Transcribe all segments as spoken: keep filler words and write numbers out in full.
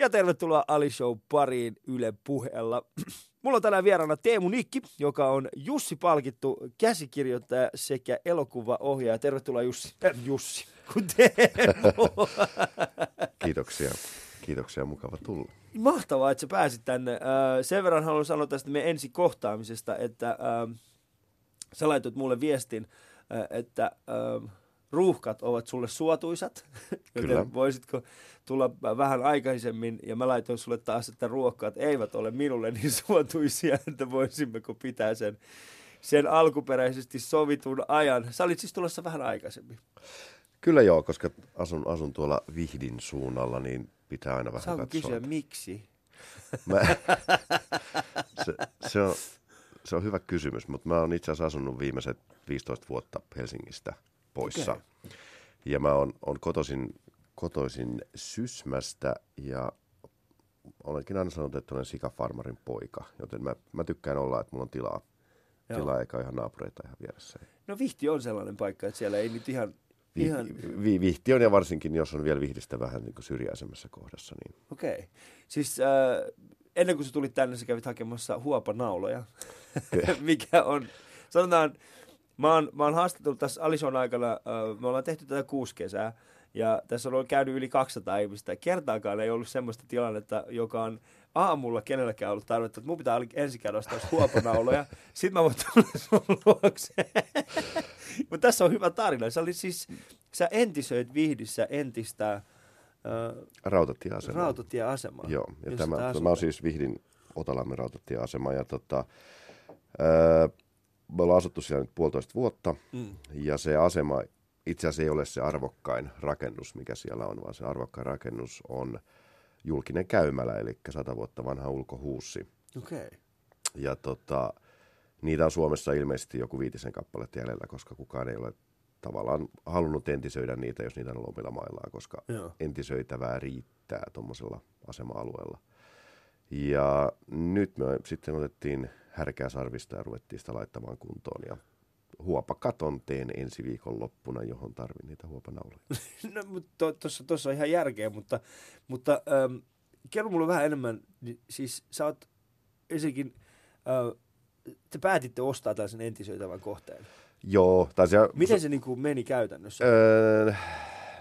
Ja tervetuloa Ali Show pariin Yle Puheella. Mulla on tänään vieraana Teemu Nikki, joka on Jussi-palkittu käsikirjoittaja sekä elokuvaohjaaja. Tervetuloa Jussi. Äh, Jussi, kun Teemu. Kiitoksia. Kiitoksia, mukava tulla. Mahtavaa, että sä pääsit tänne. Sen verran haluan sanoa tästä meidän ensi kohtaamisesta, että sä laitoit mulle viestin, että ruuhkat ovat sulle suotuisat, joten Kyllä. voisitko tulla vähän aikaisemmin, ja mä laitoin sulle taas, että ruuhkat eivät ole minulle niin suotuisia, että voisimmeko pitää sen, sen alkuperäisesti sovitun ajan. Sä olit siis tulossa vähän aikaisemmin. Kyllä joo, koska asun, asun tuolla Vihdin suunnalla, niin pitää aina vähän Saanko katsoa. Kysyä, miksi? Mä, se, se, on, se on hyvä kysymys, mutta mä oon itse asiassa asunut viimeiset viisitoista vuotta Helsingistä poissa. Okay. Ja mä oon, oon kotoisin, kotoisin Sysmästä ja olenkin aina sanonut, että olen sikafarmarin poika. Joten mä, mä tykkään olla, että mulla on tilaa, tilaa eikä ihan naapureita ihan vieressä. No Vihti on sellainen paikka, että siellä ei nyt ihan... Vi- vi- Vihti on, ja varsinkin, jos on vielä Vihdistä vähän niin kuin syrjäisemmässä kohdassa. Niin. Okei. Okay. Siis äh, ennen kuin sä tulit tänne, sä kävit hakemassa huopanauloja, okay. mikä on, sanotaan, mä oon, mä oon haastattelut tässä Alison aikana, äh, me ollaan tehty tätä kuusi kesää, ja tässä on käynyt yli kaksisataa ihmistä. Kertaakaan ei ollut semmoista tilannetta, joka on aamulla kenelläkään ollut tarvetta, että mun pitää ensin käydä ostaa huopanauloja, sit mä voin tulla sun luokseen. Mutta tässä on hyvä tarina. Sä, siis, sä entisöit Vihdissä entistä äh, rautatieasemaa. rautatieasemaa. Joo, ja tämä, mä oon siis Vihdin Otalammin rautatieasema. Ja tota, äh, me ollaan asuttu siellä nyt puolitoista vuotta, mm. ja se asema itse asiassa ei ole se arvokkain rakennus, mikä siellä on, vaan se arvokkain rakennus on julkinen käymälä, eli sata vuotta vanha ulkohuussi. Okei. Okay. Ja tota... Niitä on Suomessa ilmeisesti joku viitisen kappaletta jäljellä, koska kukaan ei ole tavallaan halunnut entisöidä niitä, jos niitä on lomilla maillaan, koska Joo. entisöitävää riittää tuommoisella asema-alueella. Ja nyt me sitten otettiin härkää sarvista ja ruvettiin sitä laittamaan kuntoon. Ja huopakaton teen ensi viikon loppuna, johon tarvii niitä huopanauloja. No, mutta tuossa to, on ihan järkeä, mutta, mutta ähm, kerro mulle vähän enemmän. Siis sä oot ensinnäkin... Äh, Te päätitte ostaa tällaisen entisöitävän kohteen. Joo. Se, Miten se, se niin kuin meni käytännössä? Öö,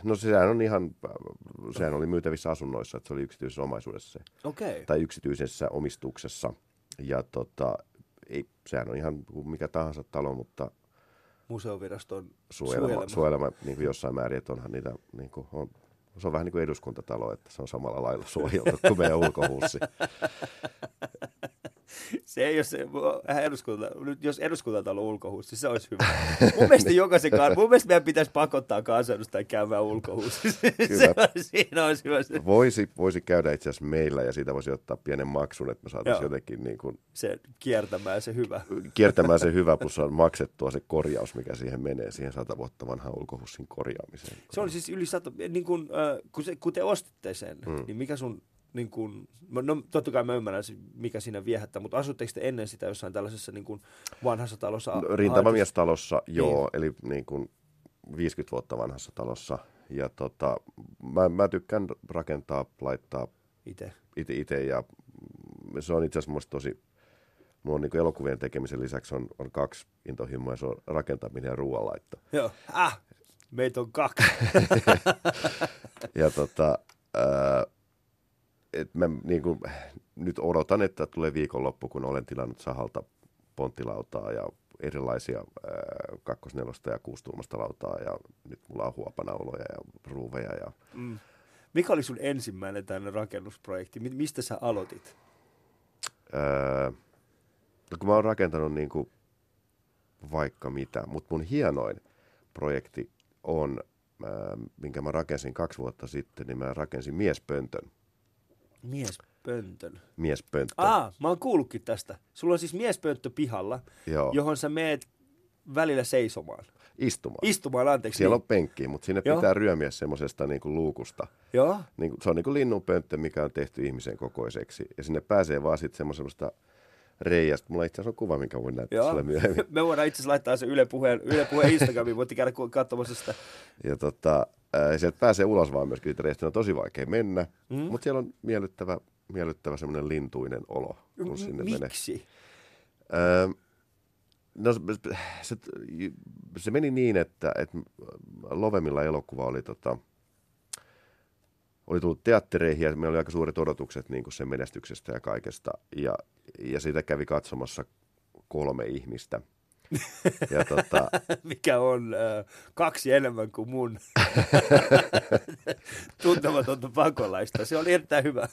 no sehän on ihan, sehän oli myytävissä asunnoissa, että se oli yksityisessä omaisuudessa. Okay. Tai yksityisessä omistuksessa. Ja tota, ei, sehän on ihan mikä tahansa talo, mutta... Museoviraston suojelma. Suojelma, suojelma niin kuin jossain määrin, että onhan niitä... Niin kuin on, se on vähän niin kuin eduskuntatalo, että se on samalla lailla suojeltu kuin meidän ulkohuussi. Se ei ole se, eduskunta, jos eduskuntatalo on ulkohuussi, se olisi hyvä. Mun mielestä, jokaisen, mun mielestä meidän pitäisi pakottaa kansanedustajan käymään ulkohuussi. Se olisi, siinä olisi hyvä. Se. Voisi, voisi käydä itse asiassa meillä ja siitä voisi ottaa pienen maksun, että me saataisiin jotenkin niin kuin... Se kiertämään se hyvä. Kiertämään se hyvä, plus on maksettua se korjaus, mikä siihen menee, siihen sata vuotta vanhan ulkohussin korjaamiseen. Se oli siis yli sata, niin kuin, kun, se, kun te ostitte sen, mm. niin mikä sun... Niin kun, no totta kai mä ymmärrän, mikä siinä viehättää, mutta asutteko te ennen sitä jossain tällaisessa niin kun vanhassa talossa? No, rintamamiestalossa, joo, eli niin kun viisikymmentä vuotta vanhassa talossa. Ja tota, mä, mä tykkään rakentaa, laittaa ite, ite, ite ja se on itse asiassa musta tosi, mulla on niin kun elokuvien tekemisen lisäksi on, on kaksi intohimoa, se on rakentaminen ja ruoanlaitto. Joo, ah, meitä on kaksi. Ja tota... Ää, Et mä niin kuin, nyt odotan, että tulee viikonloppu, kun olen tilannut sahalta ponttilautaa ja erilaisia ää, kakkosnelosta ja kuustuumasta lautaa. Ja nyt mulla on huopanauloja ja ruuveja. Ja... Mm. Mikä oli sun ensimmäinen tämmöinen rakennusprojekti? Mistä sä aloitit? Öö, no kun mä oon rakentanut niin kuin vaikka mitä, mutta mun hienoin projekti on, ää, minkä mä rakensin kaksi vuotta sitten, niin mä rakensin miespöntön. Miespönttön. Miespönttö. Ah, mä oon kuullutkin tästä. Sulla on siis miespönttö pihalla, Joo. johon sä meet välillä seisomaan. Istumaan. Istumaan, anteeksi. Siellä niin. on penkki, mutta sinne Joo. pitää ryömiä semmoisesta niinku luukusta. Joo. Niin, se on niinku linnunpönttö, mikä on tehty ihmisen kokoiseksi. Ja sinne pääsee vaan sitten semmoisesta reijästä. Mulla itse asiassa on kuva, minkä voin näyttää Joo. sille myöhemmin. Me voidaan itse asiassa laittaa se Yle Puheen Yle Puheen Instagramiin. Voitte käydä katsomassa sitä. Ja tota... Ää, sieltä pääsee ulos vaan myöskin reissuun, on tosi vaikea mennä, mm. mutta siellä on miellyttävä, miellyttävä semmoinen lintuinen olo, kun sinne menee. Miksi? Ää, no, se, se, se meni niin, että, että Love Milla elokuva oli, tota, oli tullut teattereihin ja meillä oli aika suuret odotukset niin kuin sen menestyksestä ja kaikesta. Ja, ja siitä kävi katsomassa kolme ihmistä. Ja tota, mikä on äh, kaksi enemmän kuin mun tuntematonta pakolaista. Se oli erittäin hyvä.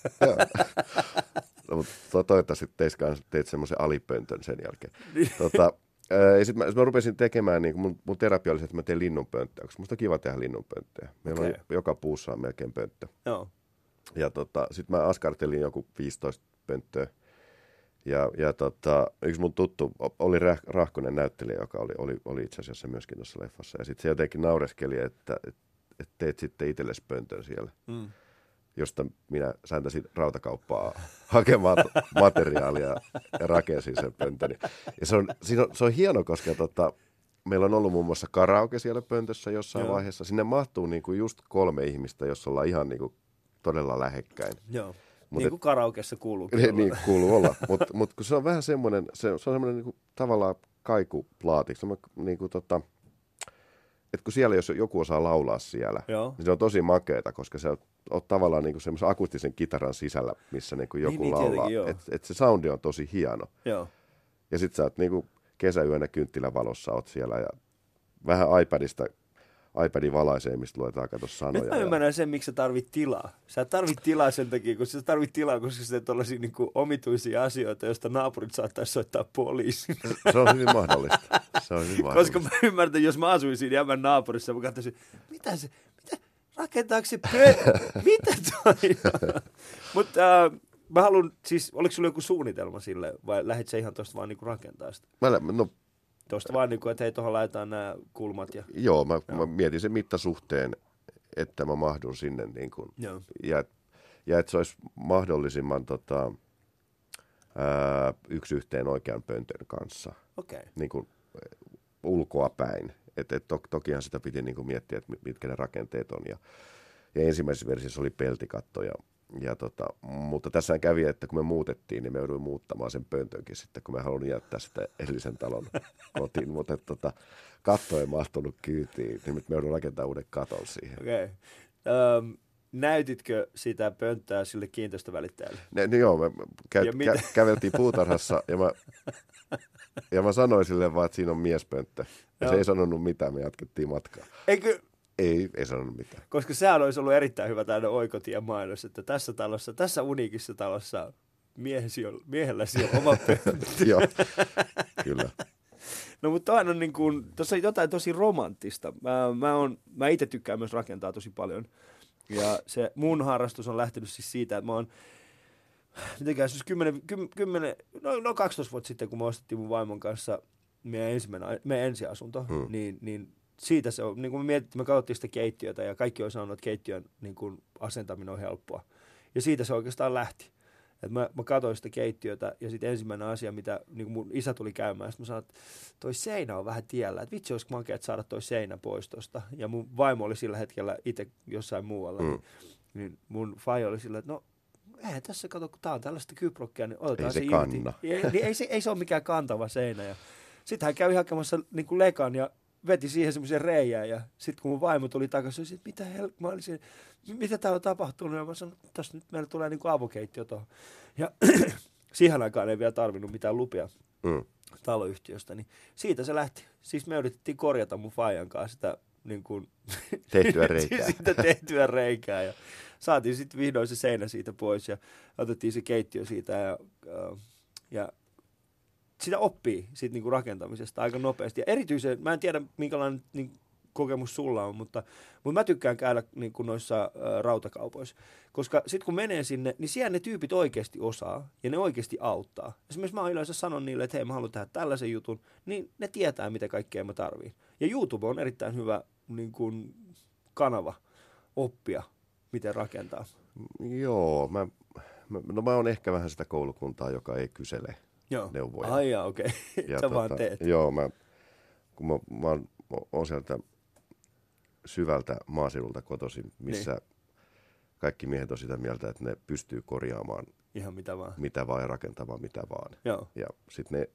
No, mutta toivottavasti teistä kanssa teit semmoisen alipöntön sen jälkeen. Tota, ää, ja sit mä, sit mä rupesin tekemään, niin mun, mun terapia oli se, että mä teen linnunpönttöä, koska musta on kiva tehdä linnunpönttöä. Meillä okay. on joka puussa on melkein pönttö. Joo. Ja tota, sit mä askartelin joku viisitoista pönttöä. Ja, ja tota, yksi mun tuttu oli Rahkonen näyttelijä, joka oli, oli, oli itse asiassa myöskin tuossa leffassa. Ja sitten se jotenkin naureskeli, että et, et teet sitten itsellesi pöntön siellä, mm. josta minä sääntäisin rautakauppaa hakemaan materiaalia ja rakensin sen pöntöni. Ja se on, on, se on hieno, koska tota, meillä on ollut muun muassa karaoke siellä pöntössä jossain Joo. vaiheessa. Sinne mahtuu niinku just kolme ihmistä, jos ollaan ihan niinku todella lähekkäin. Joo. Mut niin kuin karaokeessa kuuluu. Niin, niin kuuluu olla, mutta mut, se on vähän semmoinen, se, se on semmoinen niinku, tavallaan kaikuplaati. Niinku, tota, että kun siellä, jos joku osaa laulaa siellä, Joo. niin se on tosi makeeta, koska se on tavallaan niinku semmoisen akustisen kitaran sisällä, missä niinku joku niin, laulaa. Niin, että et se soundi on tosi hieno. Joo. Ja sit sä oot niinku kesäyönä kynttilävalossa oot siellä ja vähän iPadista... iPadin valaisee, mistä luetaan kato sanoja. Nyt mä ymmärrän sen, miksi sä tarvit tilaa. Sä tarvit tilaa sen takia, kun sä tarvit tilaa, koska sä teet tollaisia niin kuin omituisia asioita, joista naapurit saattaisi soittaa poliisin. Se on hyvin mahdollista. Se on hyvin mahdollista. Koska mä ymmärtän, jos mä asuisin jämän naapurissa, mä katsoisin, mitä se, mitä, rakentaako se pö... mitä toi on? Mutta äh, mä haluan, siis, oliko sulla joku suunnitelma sille, vai lähdit sä ihan tosta vaan niinku rakentaa sitä? Mä lä- no... Tuosta vaan, niin kuin, että hei, tuohon laitetaan nämä kulmat. Ja... Joo, mä, Joo. mä mietin sen mittasuhteen, että mä mahdun sinne. Niin kuin, ja ja että se olisi mahdollisimman tota, ää, yksi yhteen oikean pöntön kanssa. Okei. Okay. Niin kuin ulkoa päin. Et, et to, tokihan sitä piti niin kuin miettiä, että mitkä ne rakenteet on. Ja, ja ensimmäisessä versiossa oli peltikatto. Ja, ja tota, mutta tässä kävi, että kun me muutettiin, niin me jouduin muuttamaan sen pöntönkin sitten, kun mä haluan jättää sitä edellisen talon kotiin. Mutta tota, katto ei mahtunut kyytiin, niin me joudun rakentamaan uuden katon siihen. Okay. Um, näytitkö sitä pönttöä sille kiinteistövälittäjälle? Ne, no joo, me käy, kä- käveltiin puutarhassa ja mä, ja mä sanoin sille vaan, että siinä on miespönttö. Ja no. se ei sanonut mitään, me jatkettiin matkaa. Eikö... Ei, ei sanonut mitään. Koska sehän olisi ollut erittäin hyvä tämmöinen oikotien mainos, että tässä talossa, tässä uniikissa talossa miehesi on, miehelläsi on oma pönttö. Joo, kyllä. No mutta tuohan on niin kuin, tuossa on jotain tosi romanttista. Mä, mä, on, mä itse tykkään myös rakentaa tosi paljon. Ja se mun harrastus on lähtenyt siis siitä, että mä oon, mitenkään siis kymmenen, kymmenen, no, no kaksitoista vuotta sitten, kun me ostettiin mun vaimon kanssa meidän, ensimmäinen, meidän ensiasunto, hmm. niin... niin siitä se on, niin kuin me mietittiin, me katsottiin sitä keittiötä ja kaikki on sanonut, että keittiön niin kuin asentaminen on helppoa. Ja siitä se oikeastaan lähti. Et mä, mä katsoin sitä keittiötä ja sitten ensimmäinen asia, mitä niin mun isä tuli käymään, sitten mä sanoin, että toi seinä on vähän tiellä, että vitsi olisiko makea, että saada toi seinä pois tosta. Ja mun vaimo oli sillä hetkellä itse jossain muualla, mm. niin, niin mun faija oli sillä, että no eihän tässä kato, kun tää on tällaista kyprokkia, niin otetaan ei se, se kanna. Ei, niin ei, se, ei se ole mikään kantava seinä. Ja sitten hän kävi hakemassa niin kuin lekan ja veti siihen semmoisen reijään ja sitten kun mun vaimo tuli takaisin, että mitä helppoa, mitä täällä on tapahtunut? Ja mä sanoin, että tässä nyt meillä tulee niin kuin avokeittiö tuohon. Ja siihen aikaan ei vielä tarvinnut mitään lupia mm. taloyhtiöstä, niin siitä se lähti. Siis me yritettiin korjata mun faijan kanssa sitä, niin kuin, tehtyä reikää. sitä tehtyä reikää. Ja saatiin sitten vihdoin se seinä siitä pois ja otettiin se keittiö siitä ja... ja sitä oppii siitä niinku rakentamisesta aika nopeasti. Ja erityisen, mä en tiedä minkälainen niinku kokemus sulla on, mutta, mutta mä tykkään käydä niinku noissa ä, rautakaupoissa. Koska sit kun menee sinne, niin siellä ne tyypit oikeasti osaa ja ne oikeasti auttaa. Esimerkiksi mä yleensä sanon niille, että hei mä haluan tehdä tällaisen jutun, niin ne tietää mitä kaikkea mä tarviin. Ja YouTube on erittäin hyvä niinku, kanava oppia, miten rakentaa. Joo, mä, mä, no mä oon ehkä vähän sitä koulukuntaa, joka ei kysele. Joo. Neuvoja. Ai jaa, okei. Okay. Sä tuota, vaan teet. Joo, mä, kun mä, mä oon sieltä syvältä maaseudulta kotoisin, missä niin. kaikki miehet on sitä mieltä, että ne pystyy korjaamaan ihan mitä vaan, mitä vaan ja rakentamaan mitä vaan. Joo. Ja sitten ne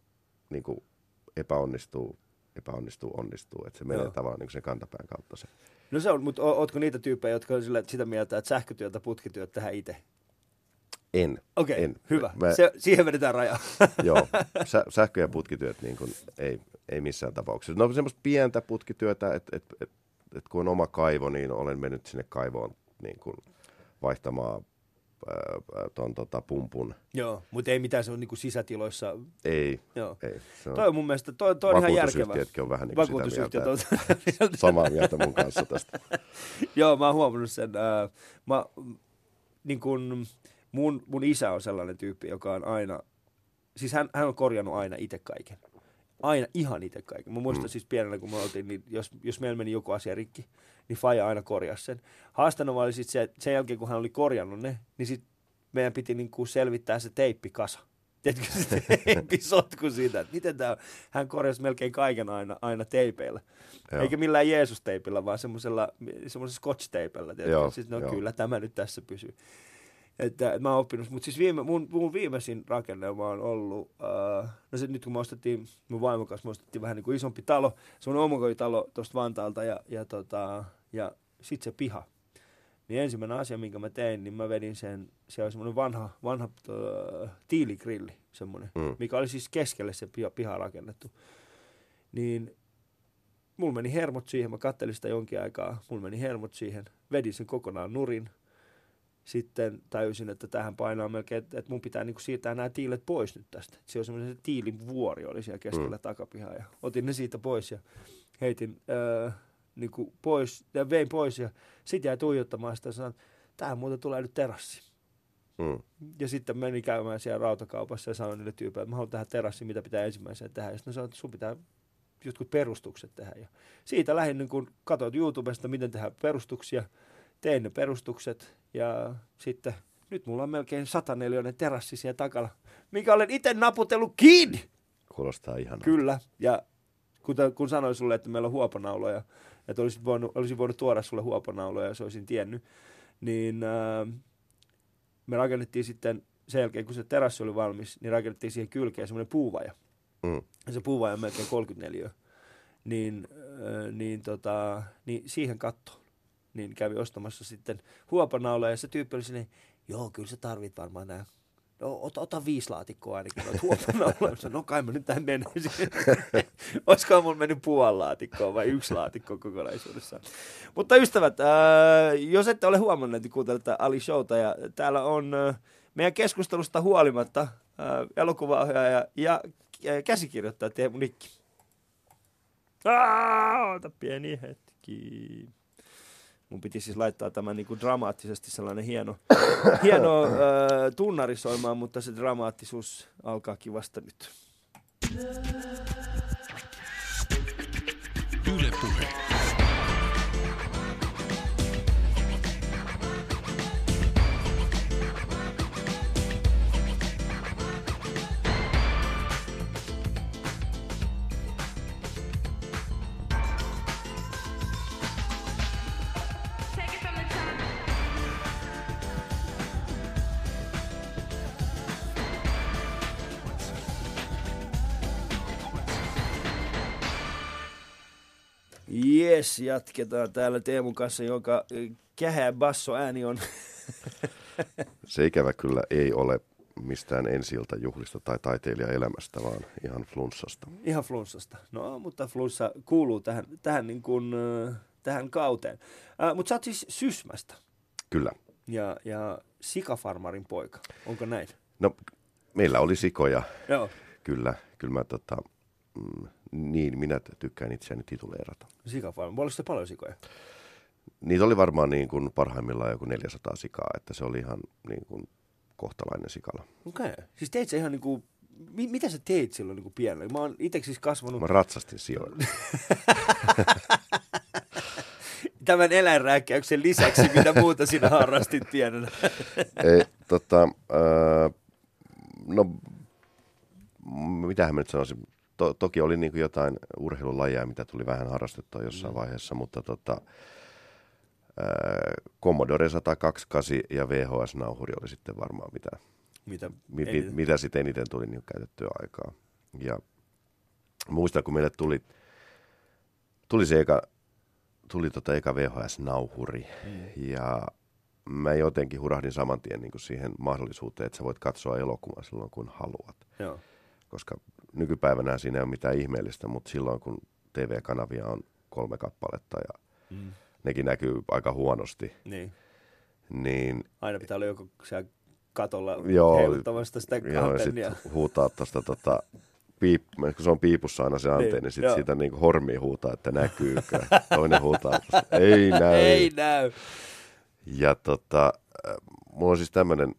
niin kuin epäonnistuu, epäonnistuu, onnistuu. Että se menee Joo. tavallaan niin kuin sen kantapään kautta se. No se on, mutta ootko niitä tyyppejä, jotka on sitä mieltä, että sähkötyötä, putkityöt tähän itse? En. Okei, okay, hyvä. Mä, se, siihen vedetään raja. Joo, sä, sähkö- ja putkityöt niin kuin, ei, ei missään tapauksessa. No semmoista pientä putkityötä, että et, et, et, kun on oma kaivo, niin olen mennyt sinne kaivoon niin kuin vaihtamaan ää, ton tota, pumpun. Joo, mutta ei mitään se on niin kuin sisätiloissa. Ei, Joo. ei. On, toi on mun mielestä, toi, toi on ihan järkevä. Vakuutusyhtiötkin on vähän niin kuin sitä mieltä. Samaa mieltä mun kanssa tästä. Joo, mä oon huomannut sen. Äh, mä, niin kuin... Mun, mun isä on sellainen tyyppi, joka on aina, siis hän, hän on korjannut aina itse kaiken. Aina ihan itse kaiken. Mä muistan mm. siis pienellä, kun me oltiin, niin jos, jos meillä meni joku asia rikki, niin faija aina korjasi sen. Haastanova oli sitten se, että sen jälkeen, kun hän oli korjannut ne, niin sitten meidän piti niinku selvittää se teippikasa. Tiedätkö se teipisotku siitä, että miten tämä on? Hän korjasi melkein kaiken aina, aina teipeillä. Joo. Eikä millään Jeesus-teipillä, vaan semmoisella scotch-teipillä. Siis no Joo. kyllä, tämä nyt tässä pysyy. Että mä oon oppinut, mutta siis viime, mun, mun viimeisin rakennelma on ollut, uh, no se nyt kun me ostettiin, mun vaimon kanssa me ostettiin vähän niin kuin isompi talo, se on omakotitalo tuosta Vantaalta ja, ja, tota, ja sit se piha. Niin ensimmäinen asia, minkä mä tein, niin mä vedin sen, siellä oli semmoinen vanha, vanha uh, tiiligrilli, semmoinen, mm. mikä oli siis keskelle se piha, piha rakennettu. Niin mulla meni hermot siihen, mä kattelin sitä jonkin aikaa, mulla meni hermot siihen, vedin sen kokonaan nurin. Sitten täysin, että tähän painaa melkein, että mun pitää niinku siirtää nämä tiilet pois nyt tästä. Se on semmoinen tiilin vuori oli siellä keskellä mm. takapihaa ja otin ne siitä pois ja heitin öö, niinku pois ja vein pois ja sit jäi tuijottamaan sitä ja sanoin, että tähän muuten tulee nyt terassi. Mm. Ja sitten menin käymään siellä rautakaupassa ja sanoin niille tyypeille, että mä haluan tähän terassi, mitä pitää ensimmäisenä tehdä. Ja sitten sanoin, että sun pitää jotkut perustukset tehdä. Ja siitä lähdin niin kun katsoin YouTubesta, miten tehdään perustuksia. Tein ne perustukset ja sitten nyt mulla on melkein sataneljoinen terassi siellä takana, minkä olen itse naputellut kiinni. Kuulostaa ihanaa. Kyllä. Ja kun, kun sanoin sulle, että meillä on huopanauloja, että olisin voinut, olisin voinut tuoda sulle huopanauloja, jos olisin tiennyt, niin ää, me rakennettiin sitten sen jälkeen, kun se terassi oli valmis, niin rakennettiin siihen kylkeen semmoinen puuvaja. Mm. Ja se puuvaja on melkein kolmekymmentäneljä. Niin, ää, niin, tota, niin siihen katto. Niin kävi ostamassa sitten huopanauloja ja se tyyppi oli silleen, joo, kyllä sä tarvit varmaan nämä. No, ota, ota viisi laatikkoa ainakin, noita huopanauloja. No kai mä nyt tähän menen. Olisikohan mun mennyt puolen laatikkoa vai yksi laatikko kokonaisuudessaan. Mutta ystävät, ää, jos ette ole huomannut, niin kuuntelette Ali Showta. Ja täällä on ää, meidän keskustelusta huolimatta ää, elokuvaohjaaja ja ää, käsikirjoittaja Teemu Nikki. Aa, ota pieni hetki. Mun piti siis laittaa tämän niin kuin dramaattisesti sellainen hieno, hieno äh, tunnari soimaan, mutta se dramaattisuus alkaakin vasta nyt. Yle Puhe. Jes, jatketaan täällä Teemun kanssa, jonka kähä basso ääni on. Se ikävä kyllä ei ole mistään ensi-ilta juhlista tai taiteilijaelämästä, vaan ihan flunssasta. Ihan flunssasta. No, mutta flunssa kuuluu tähän, tähän, niin kuin, tähän kauteen. Äh, mutta sä oot siis Sysmästä. Kyllä. Ja, ja sikafarmarin poika, onko näin? No, meillä oli sikoja. Joo. Kyllä, kyllä mä tota... Mm, Niin, minä tykkään itseäni tituleerata. Sikafarmari. Oliko se paljon sikoja? Niitä oli varmaan niin kuin parhaimmillaan joku neljäsataa sikaa, että se oli ihan niin kuin kohtalainen sikala. Okei. Okay. Siis teit sä ihan niin kuin, mitä sä teit silloin niin kuin pienellä? Mä oon itse siis kasvanut... Mä ratsastin sijoilla. Tämän eläinrääkkäyksen lisäksi, mitä muuta sinä harrastit pienellä? Ei, tota, äh, no, mitähän mä nyt sanoisin? Toki oli niin kuin jotain urheilulajeja, mitä tuli vähän harrastettua jossain mm. vaiheessa, mutta tota, Commodore sata kaksikymmentäkahdeksan ja V H S-nauhuri oli sitten varmaan mitä, mitä, mi, eniten. mitä sitten eniten tuli niin käytettyä aikaa. Ja muistan, kun meille tuli, tuli se eka, tuli tota eka V H S-nauhuri mm. ja mä jotenkin hurahdin saman tien niin kuin siihen mahdollisuuteen, että sä voit katsoa elokuvan silloin, kun haluat. Joo. Koska nykypäivänä siinä ei ole mitään ihmeellistä, mutta silloin, kun T V-kanavia on kolme kappaletta ja mm. nekin näkyy aika huonosti. Niin. Niin aina pitää olla joku siellä katolla joo, heiluttamasta sitä antennia. Joo, sit huutaa tuosta, tota, piip, kun se on piipussa aina se antenni, niin, sitten siitä niin hormi huutaa, että näkyykö. Toinen huutaa, että ei näy. Ei näy. Ja tota, mulla on siis tämmönen,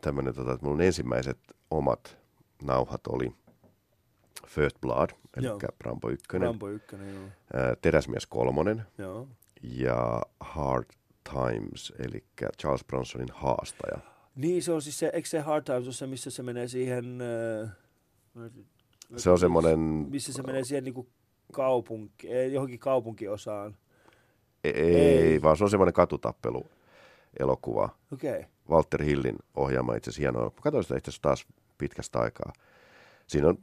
tämmönen tota, että mun ensimmäiset omat nauhat oli First Blood, eli Rambo ykkönen, Rambo ykkönen joo. Ää, Teräsmies kolmonen joo. ja Hard Times, eli Charles Bronsonin haastaja. Niin se on siis se, eikö se Hard Times on se, missä se menee siihen, ää, se on semmoinen, missä se menee siihen niinku kaupunki, johonkin kaupunkiosaan. Ei, ei, vaan se on semmoinen katutappeluelokuva. Okay. Walter Hillin ohjaama itse asiassa hienoa. Katsoin sitä itse asiassa taas pitkästä aikaa. Siinä on,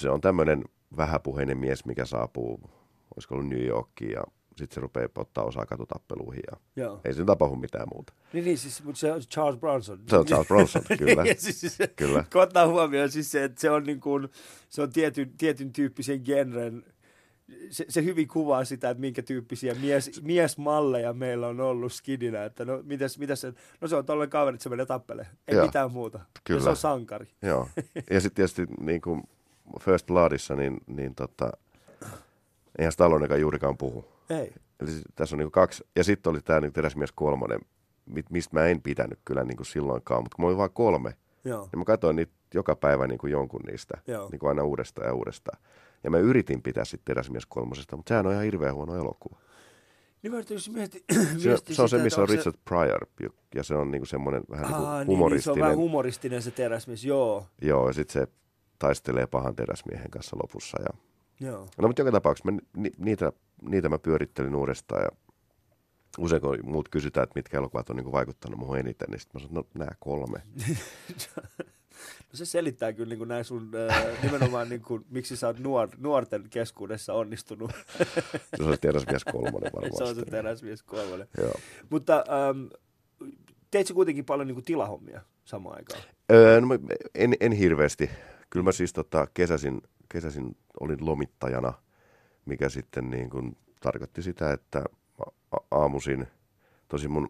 se on tämmöinen vähäpuheinen mies, mikä saapuu, olisiko ollut New Yorkiin, ja sitten se rupeaa ottaa osaa katutappeluihin. Ja ei siinä tapahdu mitään muuta. Niin, niin siis, mutta se on Charles Bronson. Se on Charles Bronson, kyllä. Siis, kyllä. Kun ottaa huomioon, siis se, että se on, niin kuin, se on tietyn, tietyn tyyppisen genren. Se, se hyvin kuvaa sitä, että minkä tyyppisiä mies, miesmalleja meillä on ollut skidinä, että no, mitäs, mitäs se, no se on tollainen kaveri, että se menee tappelemaan, ei joo, mitään muuta, kyllä. Se on sankari. Joo. Ja sitten tietysti niin kuin First Bloodissa, niin, niin tota, eihän Stallonekaan juurikaan puhu. Ei. Eli tässä on niin kuin kaksi, ja sitten oli tämä niin Teräsmies kolmonen, mistä mä en pitänyt kyllä niin kuin silloinkaan, mutta kun mulla oli vaan kolme, joo, niin mä katsoin niitä joka päivä niin kuin jonkun niistä, niin kuin aina uudestaan ja uudestaan. Ja mä yritin pitää sitten Teräsmies kolmosesta, mutta sehän on ihan hirveän huono elokuva. Niin mä yritin, mietin, mietin se, sitä, se on se, missä on Richard Pryor, ja se on niinku semmoinen vähän Aa, niinku humoristinen. Niin, se on vähän humoristinen se Teräsmies, joo. Joo, ja sitten se taistelee pahan teräsmiehen kanssa lopussa. Ja joo. No, mutta joka tapauksessa mä, ni, niitä, niitä mä pyörittelin uudestaan, ja usein kun muut kysytään, että mitkä elokuvat on niinku vaikuttanut muuhun eniten, niin sitten mä sanon, no nämä kolme. No se selittää kyllä niin kuin näin sun äh, nimenomaan, niin kuin, miksi sä oot nuor, nuorten keskuudessa onnistunut. Se on se Teräsmies kolmonen varmaan. Se on se Teräsmies kolmonen. Joo. Mutta ähm, teit sä kuitenkin paljon niin kuin tilahommia samaan aikaan? Öö, no, en, en hirveästi. Kyllä mä siis tota, kesäsin, kesäsin olin lomittajana, mikä sitten niin kuin tarkoitti sitä, että a- aamuisin, tosin mun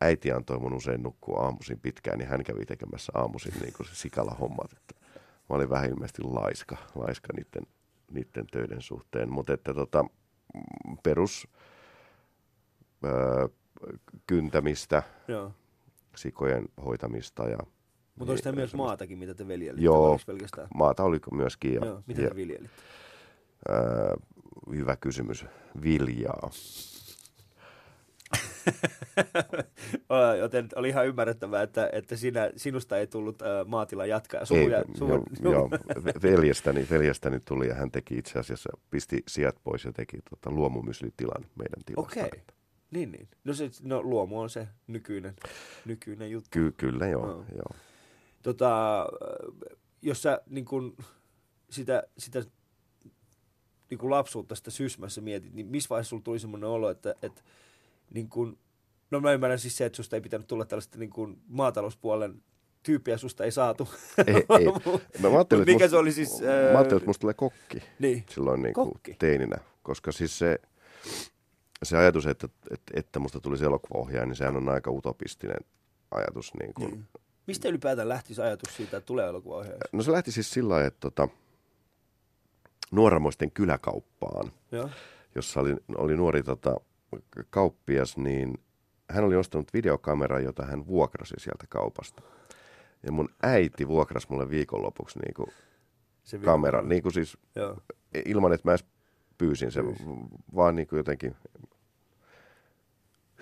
äiti antoi mun usein nukkua aamuisin pitkään, niin hän kävi tekemässä aamuisin niin kuin se sikala hommat. Että mä olin vähän ilmeisesti laiska, laiska niiden, niiden töiden suhteen. Mutta että tota, perus öö, kyntämistä, joo, sikojen hoitamista. Ja mutta oliko tämä myös maatakin, mitä te viljelitte? Joo, pelkästään? Maata oli myöskin. Ja, joo, mitä ja, te viljelitte? Öö, hyvä kysymys. Viljaa. Joten oli ihan ymmärrettävää, että, että sinä, sinusta ei tullut äh, maatilan jatkaja. Joo, jo, veljestäni, veljestäni tuli ja hän teki itse asiassa, pisti sijat pois ja teki tota, luomumyslitilan meidän tilasta. Okei, okay. Niin niin. No, se, no luomu on se nykyinen, nykyinen juttu. Ky- kyllä joo. No. joo. Tota, jos sä niin kun sitä... sitä niin kun lapsuutta sitä Sysmässä mietit, niin missä vaiheessa sulla tuli semmoinen olo, että... että niin kun, no mä ymmärrän siis se, että susta ei pitänyt tulla tällaista niin kun maatalouspuolen tyyppiä, susta ei saatu. Ei, ei. No, mä ajattelin, että musta siis, must tulee kokki niin. silloin niin kokki. Teininä, koska siis se, se ajatus, että, että, että musta tulisi elokuvaohjaaja, niin sehän on aika utopistinen ajatus. Niin kun. Niin. Mistä ylipäätään lähtisi ajatus siitä, että tulee elokuvaohjaaja? No se lähti siis sillä lailla, että tota, Nuoramoisten kyläkauppaan, ja. jossa oli, oli nuori... Tota, kauppias, niin hän oli ostanut videokameran, jota hän vuokrasi sieltä kaupasta. Ja mun äiti vuokrasi mulle viikonlopuksi niinku kameran, niinku siis joo. ilman, että mä edes pyysin sen, pyysin. vaan niinku jotenkin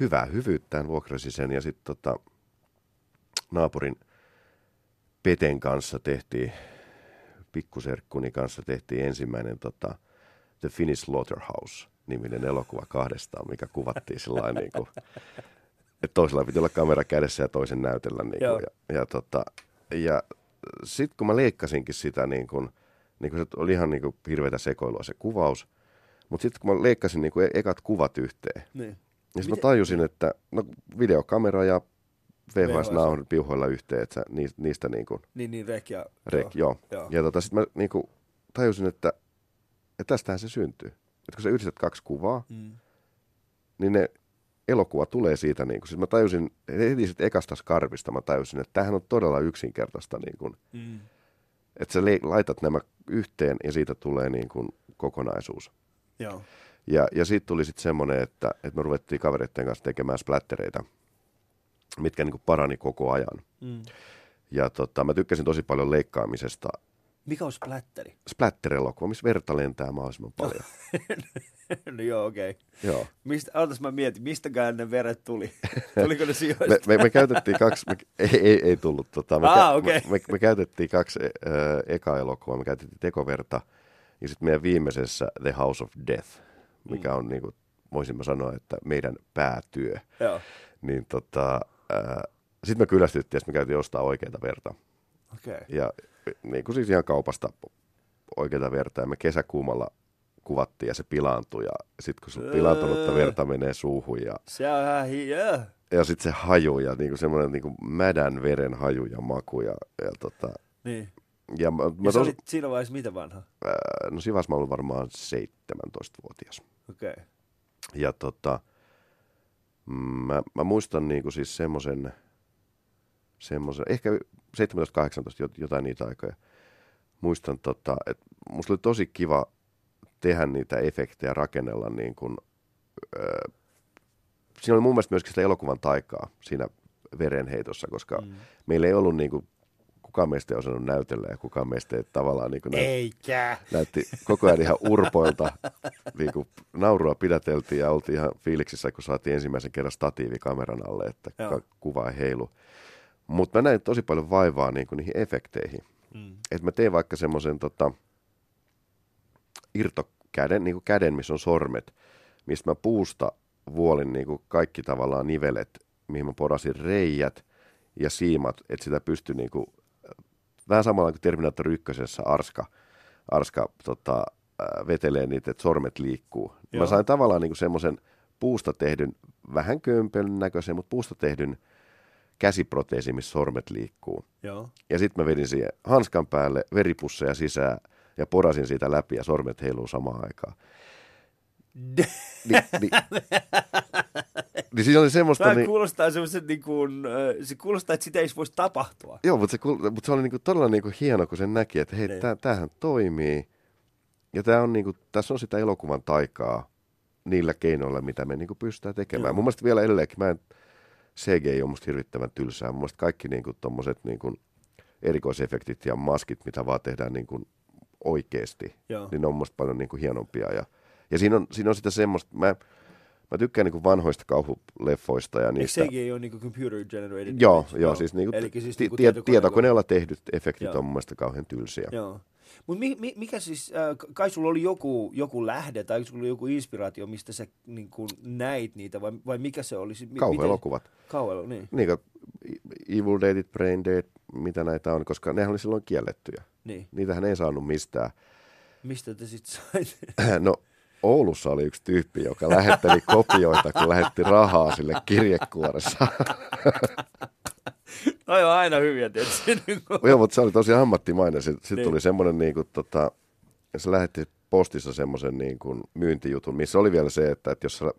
hyvää hyvyyttään vuokrasi sen. Ja sitten tota, naapurin Peten kanssa tehtiin, pikkuserkkuni kanssa tehtiin ensimmäinen tota, The Finnish Slaughterhouse niminen elokuva kahdestaan, mikä kuvattiin sillä niin kuin, että toisella piti olla kamera kädessä ja toisen näytellä. Niin kuin, ja ja, tota, ja sitten kun mä leikkasinkin sitä, niin kuin, niin kuin se oli ihan niin kuin hirveätä sekoilua se kuvaus, mutta sitten kun mä leikkasin niin kuin e- ekat kuvat yhteen, niin. Ja sitten mä tajusin, että no, videokamera ja V H S-nauhan piuhoilla yhteen, että niistä niin kuin... Niin, niin, rek ja... Rek, joo. joo. Ja tota, sitten mä niin kuin tajusin, että, että tästähän se syntyy. Että kun sä yhdistät kaksi kuvaa, mm. niin ne elokuva tulee siitä niin kuin... Siis mä tajusin, heti sitten ekasta skarpista mä tajusin, että tämähän on todella yksinkertaista niin kuin... Mm. Että sä le- laitat nämä yhteen ja siitä tulee niin kuin kokonaisuus. Joo. Ja, ja siitä tuli sitten semmoinen, että, että me ruvettiin kavereiden kanssa tekemään splattereita, mitkä niin kuin parani koko ajan. Mm. Ja tota, mä tykkäsin tosi paljon leikkaamisesta. Mikä on splatteri? Splatterelokuva, missä verta lentää mahdollisimman paljon. No joo, okei. Okay. Autas mä mietin, mistäkään ne veret tuli? Tuliko ne sijoista? me, me, me käytettiin kaksi, me, ei, ei, ei tullut. Tota, me, ah, okay. me, me, me käytettiin kaksi äh, eka elokuvaa, me käytettiin tekoverta. Ja sitten meidän viimeisessä The House of Death, mikä on, niin kuin, voisin mä sanoa, että meidän päätyö. Joo. Niin tota, sitten me kylästyttiin, että me käytiin ostaa oikeita verta. Okay. Ja niin kuin siis ihan kaupasta oikeita vertaa. Me kesäkuumalla kuvattiin ja se pilaantui. Ja sitten kun se pilaantunutta verta menee suuhun. Ja, se on ihan hiö. Ja sitten se haju ja niin kuin semmoinen niin kuin mädän veren haju ja maku. Ja, ja tota... Niin. Ja, mä, ja mä tos... olit siinä vaiheessa mitä vanha? Ää, no siinä vaiheessa mä olin varmaan seitsemäntoistavuotias. Okei. Okay. Ja tota, mä, mä muistan niinku siis semmoisen, semmoisen, ehkä seitsemäntoista kahdeksantoista, jotain niitä aikoja. Muistan, tota, että musta oli tosi kiva tehdä niitä efektejä, rakennella niin kuin, äh, siinä oli mun mielestä myöskin sitä elokuvan taikaa siinä verenheitossa, koska mm. meillä ei ollut niinku... Kukaan meistä ei osannut näytellä ja kukaan meistä ei tavallaan niin näyt, näytti koko ajan ihan urpoilta. Niin naurua pidäteltiin ja oltiin ihan fiiliksissä, kun saatiin ensimmäisen kerran statiivi kameran alle, että Joo. kuva ei heilu. Mutta mä näin tosi paljon vaivaa niin niihin efekteihin. Mm. Et mä tein vaikka semmoisen tota, irtokäden, niin käden, missä on sormet, mistä mä puusta vuolin niin kaikki tavallaan nivelet, mihin mä porasin reijät ja siimat, että sitä pystyi... Niin kuin, vähän samalla kuin Terminator ykkösessä Arska, arska tota, vetelee niitä, että sormet liikkuu. Joo. Mä sain tavallaan niinku semmoisen puusta tehdyn, vähän kömpelyn näköisen, mutta puusta tehdyn käsiproteesin, missä sormet liikkuu. Joo. Ja sitten mä vedin siihen hanskan päälle, veripusseja sisään ja porasin siitä läpi ja sormet heiluu samaan aikaan. Ni, ni, niin siinä oli semmoista... Tämä kuulostaa semmoiset niin kuin, se kuulostaa, että sitä ei voisi tapahtua. Joo, mutta se, mutta se oli niin kuin todella niin kuin hieno, kun sen näki, että hei, tämähän toimii. Ja tämä on niin kuin, tässä on sitä elokuvan taikaa niillä keinoilla, mitä me niin kuin pystytään tekemään. Mm. Mun mielestä vielä edelleenkin, mä en, C G I on musta hirvittävän tylsää. Mun mielestä kaikki niin kuin tommoset niin kuin erikoisefektit ja maskit, mitä vaan tehdään niin kuin oikeasti, Joo. niin ne on musta paljon niin kuin hienompia ja... Ja siinä on, siinä on sitä semmoista, mä, mä tykkään niinku vanhoista kauhuleffoista ja niistä. Eikö C G I ole niinku computer generated? Joo, joo, siis, niinku t- siis niinku tietokoneella, tietokoneella tehdyt efektit joo. on mun mielestä kauhean tylsiä. Joo. Mut mi, mi, mikä siis, äh, kai sulla oli joku, joku lähde tai sulla oli joku inspiraatio, mistä sä niinku näit niitä vai, vai mikä se oli? Mi, Kauhuelokuvat. Kauhuelokuvat, niin. Niin Evil Dead, Brain Dead, mitä näitä on, koska nehän oli silloin kiellettyjä. Niin. Niitähän ei saanut mistään. Mistä te sit sait? No. Oulussa oli yksi tyyppi, joka lähetteli kopioita, kun lähetti rahaa sille kirjekuoressa. No joo, aina hyviä tietysti. Joo, mutta se oli tosi ammattimainen. Sitten niin. tuli semmoinen, niin kuin, tota, se lähetti postissa semmoisen niin kuin myyntijutun, missä oli vielä se, että, että jos sä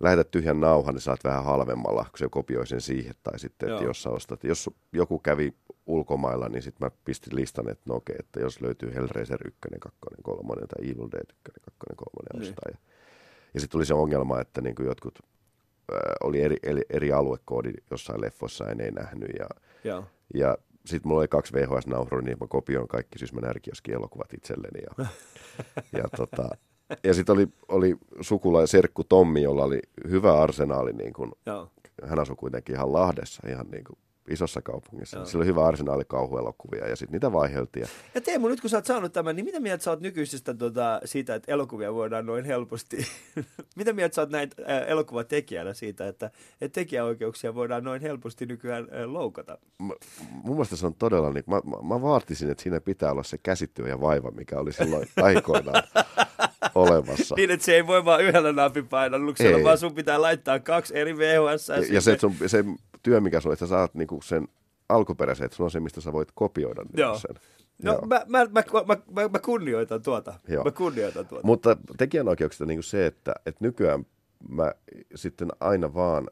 lähetät tyhjän nauhan, niin saat vähän halvemmalla, kun se kopioi sen siihen. Tai sitten, että jos sä ostat. Jos joku kävi ulkomailla, niin sitten mä pistin listan, että no okei, että jos löytyy Hellraiser yksi, kaksi, kolme tai Evil Dead yksi, kaksi, kolme ostaa. Ja, ja sitten tuli se ongelma, että niin kuin jotkut äh, oli eri, eri, eri aluekoodi jossain leffossa, en ei nähnyt. Ja, ja. ja sitten mulla oli kaksi V H S-nauhrua, niin mä kopioin kaikki Sysmän Ärkiöskin elokuvat itselleni. Ja, ja, tota, ja sitten oli, oli sukula ja serkku Tommi, jolla oli hyvä arsenaali. Niin kun, hän asui kuitenkin ihan Lahdessa, ihan niin kuin isossa kaupungissa. Sillä oli hyvä arsenaali kauhuelokuvia ja sitten niitä vaiheltiin. Ja... ja Teemu, nyt kun sä oot saanut tämän, niin mitä mieltä sä oot nykyisestä tota, siitä, että elokuvia voidaan noin helposti? Mitä mieltä sä oot näin äh, elokuvatekijänä siitä, että, että tekijäoikeuksia voidaan noin helposti nykyään äh, loukata? M- mun mielestä se on todella niin, mä, mä, mä vaatisin, että siinä pitää olla se käsityö ja vaiva, mikä oli silloin aikoinaan olemassa. Niin, että se ei voi vaan yhdellä napinpainalluksella, vaan sun pitää laittaa kaksi eri V H S. Ja, ja, ja se, sun, se työ, mikä sulla, että sä saat niinku sen alkuperäisen, että se on se, mistä sä voit kopioida niinku sen. No, Joo. Mä, mä, mä, mä, mä kunnioitan tuota. Mä kunnioitan tuota. Mutta tekijänoikeuksista niinku se, että et nykyään mä sitten aina vaan,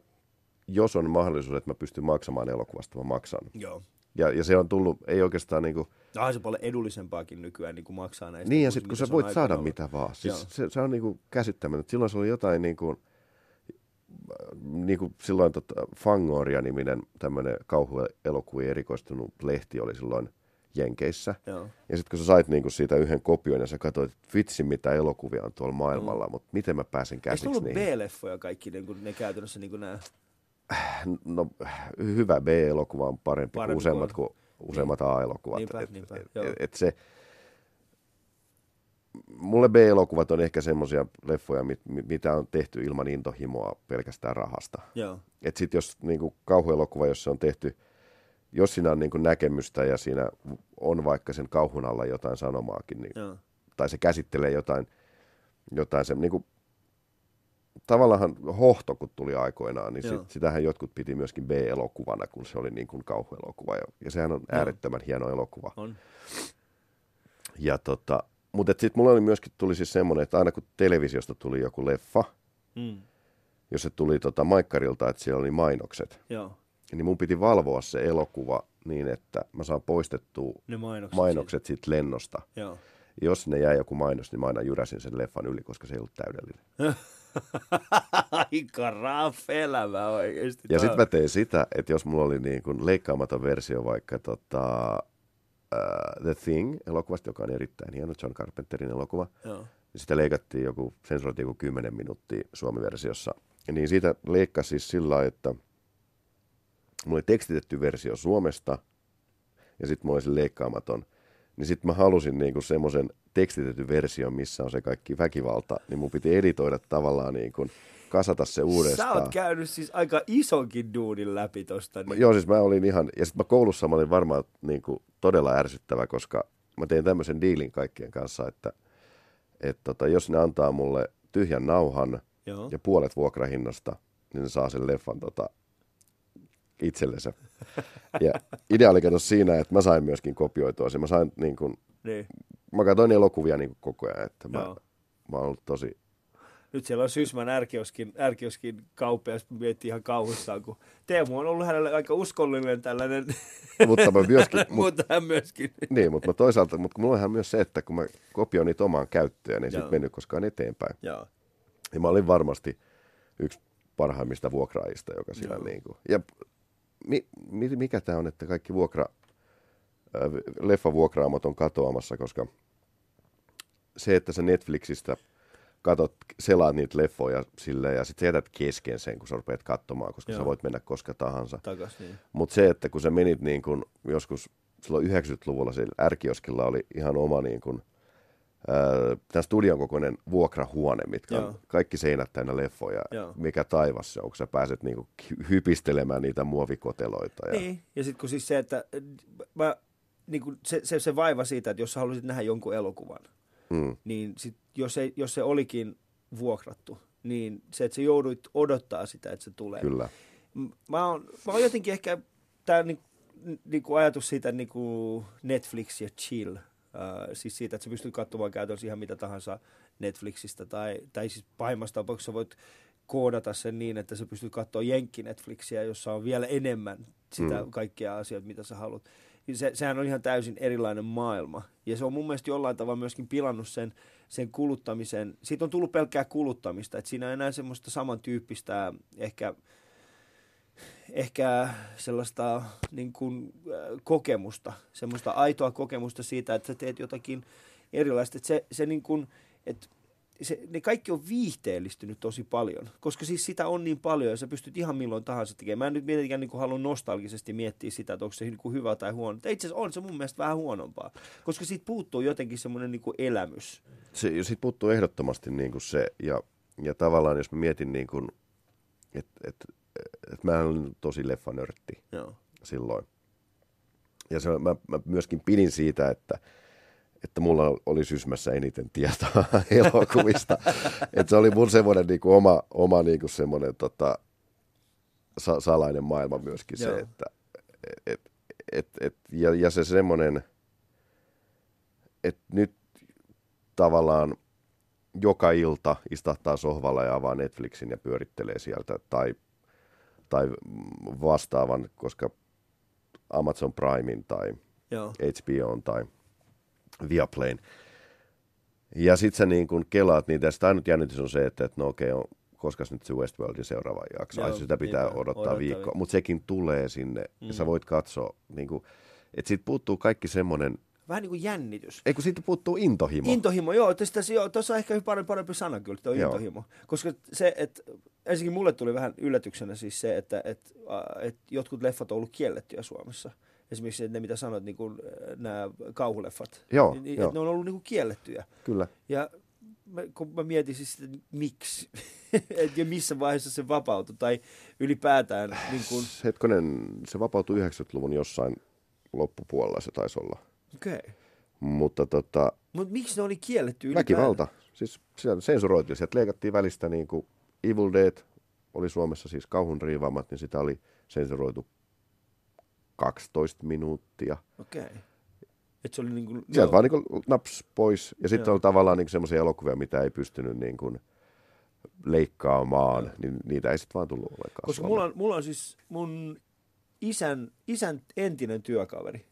jos on mahdollisuus, että mä pystyn maksamaan elokuvasta, mä maksan. Joo. Ja, ja se on tullut, ei oikeastaan niinku... Ah, se on paljon edullisempaakin nykyään niinku maksaa näistä. Niin, ja sitten kun sä voit saada ollut. Mitä vaan. Siis se, se on niinku käsittämätöntä. Silloin se oli jotain niinku... Niin kuin silloin tota, Fangoria-niminen tämmöinen kauhuelokuvien erikoistunut lehti oli silloin Jenkeissä. Joo. Ja sitten kun sä sait niin kun siitä yhden kopion ja sä katsoit, että vitsi mitä elokuvia on tuolla maailmalla, mm. mutta miten mä pääsen käsiksi niihin? Eikö ollut B-leffoja kaikki, niin kun ne käytännössä niin kun nämä? No hyvä B-elokuva on parempi, parempi kuin useimmat, kuin useimmat niin. A-elokuvat. Niinpä, et, niinpä. Et, et se, mulle B-elokuvat on ehkä semmoisia leffoja, mit, mitä on tehty ilman intohimoa pelkästään rahasta. Joo. Et sit jos niinku kauhuelokuva, jos se on tehty, jos siinä on niinku näkemystä ja siinä on vaikka sen kauhun alla jotain sanomaakin, niin, tai se käsittelee jotain, jotain se, niinku, tavallaan hohto, kun tuli aikoinaan, niin sit, sitähän jotkut piti myöskin B-elokuvana, kun se oli niinku kauhuelokuva. Ja sehän on äärettömän Joo. hieno elokuva. On. Ja tota... Mutta sitten mulla oli myöskin tuli siis semmoinen, että aina kun televisiosta tuli joku leffa, mm. jos se tuli tota maikkarilta, että siellä oli mainokset, Joo. niin mun piti valvoa se elokuva niin, että mä saan poistettua ne mainokset, mainokset siitä lennosta. Joo. Jos ne jäi joku mainos, niin mä aina jyräsin sen leffan yli, koska se ei ollut täydellinen. Aika raaf elämä oikeasti. Ja sitten mä tein sitä, että jos mulla oli niin kun leikkaamaton versio vaikka... Tota, Uh, The Thing -elokuvasta, joka on erittäin hieno, John Carpenterin elokuva. Joo. Sitä leikattiin joku, sensuroitiin joku kymmenen minuuttia suomi-versiossa. Ja niin siitä leikkasi siis sillä lailla, että mulla oli tekstitetty versio Suomesta ja sitten mulla oli se leikkaamaton. Niin sitten mä halusin niinku semmoisen tekstitetty versio, missä on se kaikki väkivalta, niin mun piti editoida tavallaan niinku... kasata se uudestaan. Sä oot käynyt siis aika isonkin duunin läpi tosta. Niin. Mä, joo, siis mä olin ihan, ja sit mä koulussa mä olin varmaan niin kuin, todella ärsyttävä, koska mä tein tämmöisen diilin kaikkien kanssa, että et, tota, jos ne antaa mulle tyhjän nauhan Joo. ja puolet vuokrahinnasta, niin ne saa sen leffan tota, itsellensä. Ja idea oli kato siinä, että mä sain myöskin kopioitua sen. Mä sain niin kuin, niin. mä katsoin elokuvia niin kuin koko ajan, että mä, mä oon ollut tosi... Nyt siellä on Sysmän ärkioskin, ärkioskin kauppias, miettii ihan kauhussaan, kun Teemu on ollut hänelle aika uskollinen tällainen. Mutta mä myöskin. Mut, mutta hän myöskin. Niin, mutta toisaalta, mutta mulla on myös se, että kun mä kopioin niitä omaan käyttöön, niin ei sitten mennyt koskaan eteenpäin. Joo. Ja mä olin varmasti yksi parhaimmista vuokraajista, joka siellä niin kuin. Ja mi, mikä tämä on, että kaikki vuokra, äh, leffavuokraamot on katoamassa, koska se, että se Netflixistä... katot, selaat niitä leffoja sille ja sitten sä jätät kesken sen, kun sä rupeat katsomaan, koska Joo. sä voit mennä koska tahansa. Niin. Mutta se, että kun sä menit niin kun joskus silloin yhdeksänkymmentäluvulla, siellä R-kioskilla oli ihan oma niin kun, äh, tämän studion kokoinen vuokrahuone, mitkä Joo. on kaikki seinät täynnä leffoja, Joo. mikä taivas se on, kun sä pääset niin kun hypistelemään niitä muovikoteloita. Ja... Niin, ja sitten kun siis se, että mä, niin kun se, se, se vaiva siitä, että jos sä haluaisit nähdä jonkun elokuvan, Mm. niin sit, jos, ei, jos se olikin vuokrattu, niin se, että sä jouduit odottaa sitä, että se tulee. Kyllä. Mä oon, mä oon jotenkin ehkä, tää niinku, niinku ajatus siitä niinku Netflix ja chill, uh, siis siitä, että sä pystyt katsomaan käytännössä ihan mitä tahansa Netflixistä, tai, tai siis pahimmassa tapauksessa voit koodata sen niin, että sä pystyt katsoa jenkki Netflixiä, jossa on vielä enemmän sitä mm. kaikkia asioita, mitä sä haluat. Se, sehän on ihan täysin erilainen maailma. Ja se on mun mielestä jollain tavalla myöskin pilannut sen, sen kuluttamisen. Siitä on tullut pelkkää kuluttamista. Et siinä on enää semmoista samantyyppistä ehkä, ehkä sellaista niin kuin, kokemusta. Semmoista aitoa kokemusta siitä, että sä teet jotakin erilaista. Et se, se niin kuin, et se, ne kaikki on viihteellistynyt tosi paljon, koska siis sitä on niin paljon ja sä pystyt ihan milloin tahansa tekemään. Mä en nyt mietikään niin kuin haluan nostalgisesti miettiä sitä, että onko se niin kuin hyvä tai huono. Itse asiassa on se mun mielestä vähän huonompaa, koska siitä puuttuu jotenkin semmoinen niin kuin elämys. Se, siitä puuttuu ehdottomasti niin kuin se, ja, ja tavallaan jos mä mietin, niin kuin, että et, et mä olin tosi leffanörtti Joo. silloin. Ja se, mä, mä myöskin pidin siitä, että että mulla oli Sysmässä eniten tietoa elokuvista. Että se oli mun semmoinen niinku oma, oma niinku semmoinen tota, sa- salainen maailma myöskin se, Joo. että et, et, et, ja, ja se semmoinen, että nyt tavallaan joka ilta istahtaa sohvalla ja avaa Netflixin ja pyörittelee sieltä tai, tai vastaavan, koska Amazon Primein tai Joo. H B O:n tai Viaplayn. Ja sit sä niin kun kelaat niitä, ja sitä ainut jännitys on se, että, että no okei, okay, koska nyt se Westworldin seuraava jakso, Joo, ai, sitä pitää niin, odottaa, odottaa viikkoa, mutta sekin tulee sinne, mm. ja sä voit katsoa, niin kun, että siitä puuttuu kaikki semmonen... Vähän niin kuin jännitys. Ei, kun siitä puuttuu intohimo. Intohimo, joo. Tuossa on ehkä parempi, parempi sana kyllä, tuo intohimo. Koska se, että ensinnäkin mulle tuli vähän yllätyksenä siis se, että, että, että jotkut leffat on ollut kiellettyjä Suomessa. Esimerkiksi ne, mitä sanoit, niin kuin nämä kauhuleffat. Joo, niin, jo. Ne on ollut niin kuin kiellettyjä. Kyllä. Ja mä, kun mä mietin siis, että miksi ja missä vaiheessa se vapautui tai ylipäätään. Niin kuin... Hetkonen, se vapautui yhdeksänkymmentäluvun jossain loppupuolella se taisi olla. Okei. Okay. Mutta tota... Mut miksi ne oli kielletty ylipäätään? Väkivalta. Siis sensuroitiin. Sieltä leikattiin välistä niin kuin Evil Dead oli Suomessa siis kauhun riivaamat, niin sitä oli sensuroitu kaksitoista minuuttia. Okei. Et se oli niin kuin... Sieltä vaan niin kuin naps pois. Ja sitten on tavallaan niin semmoisia elokuvia, mitä ei pystynyt niin kuin leikkaamaan. Joo. Niin niitä ei sitten vaan tullut olekaan. Koska mulla on, mulla on siis mun isän, isän entinen työkaveri.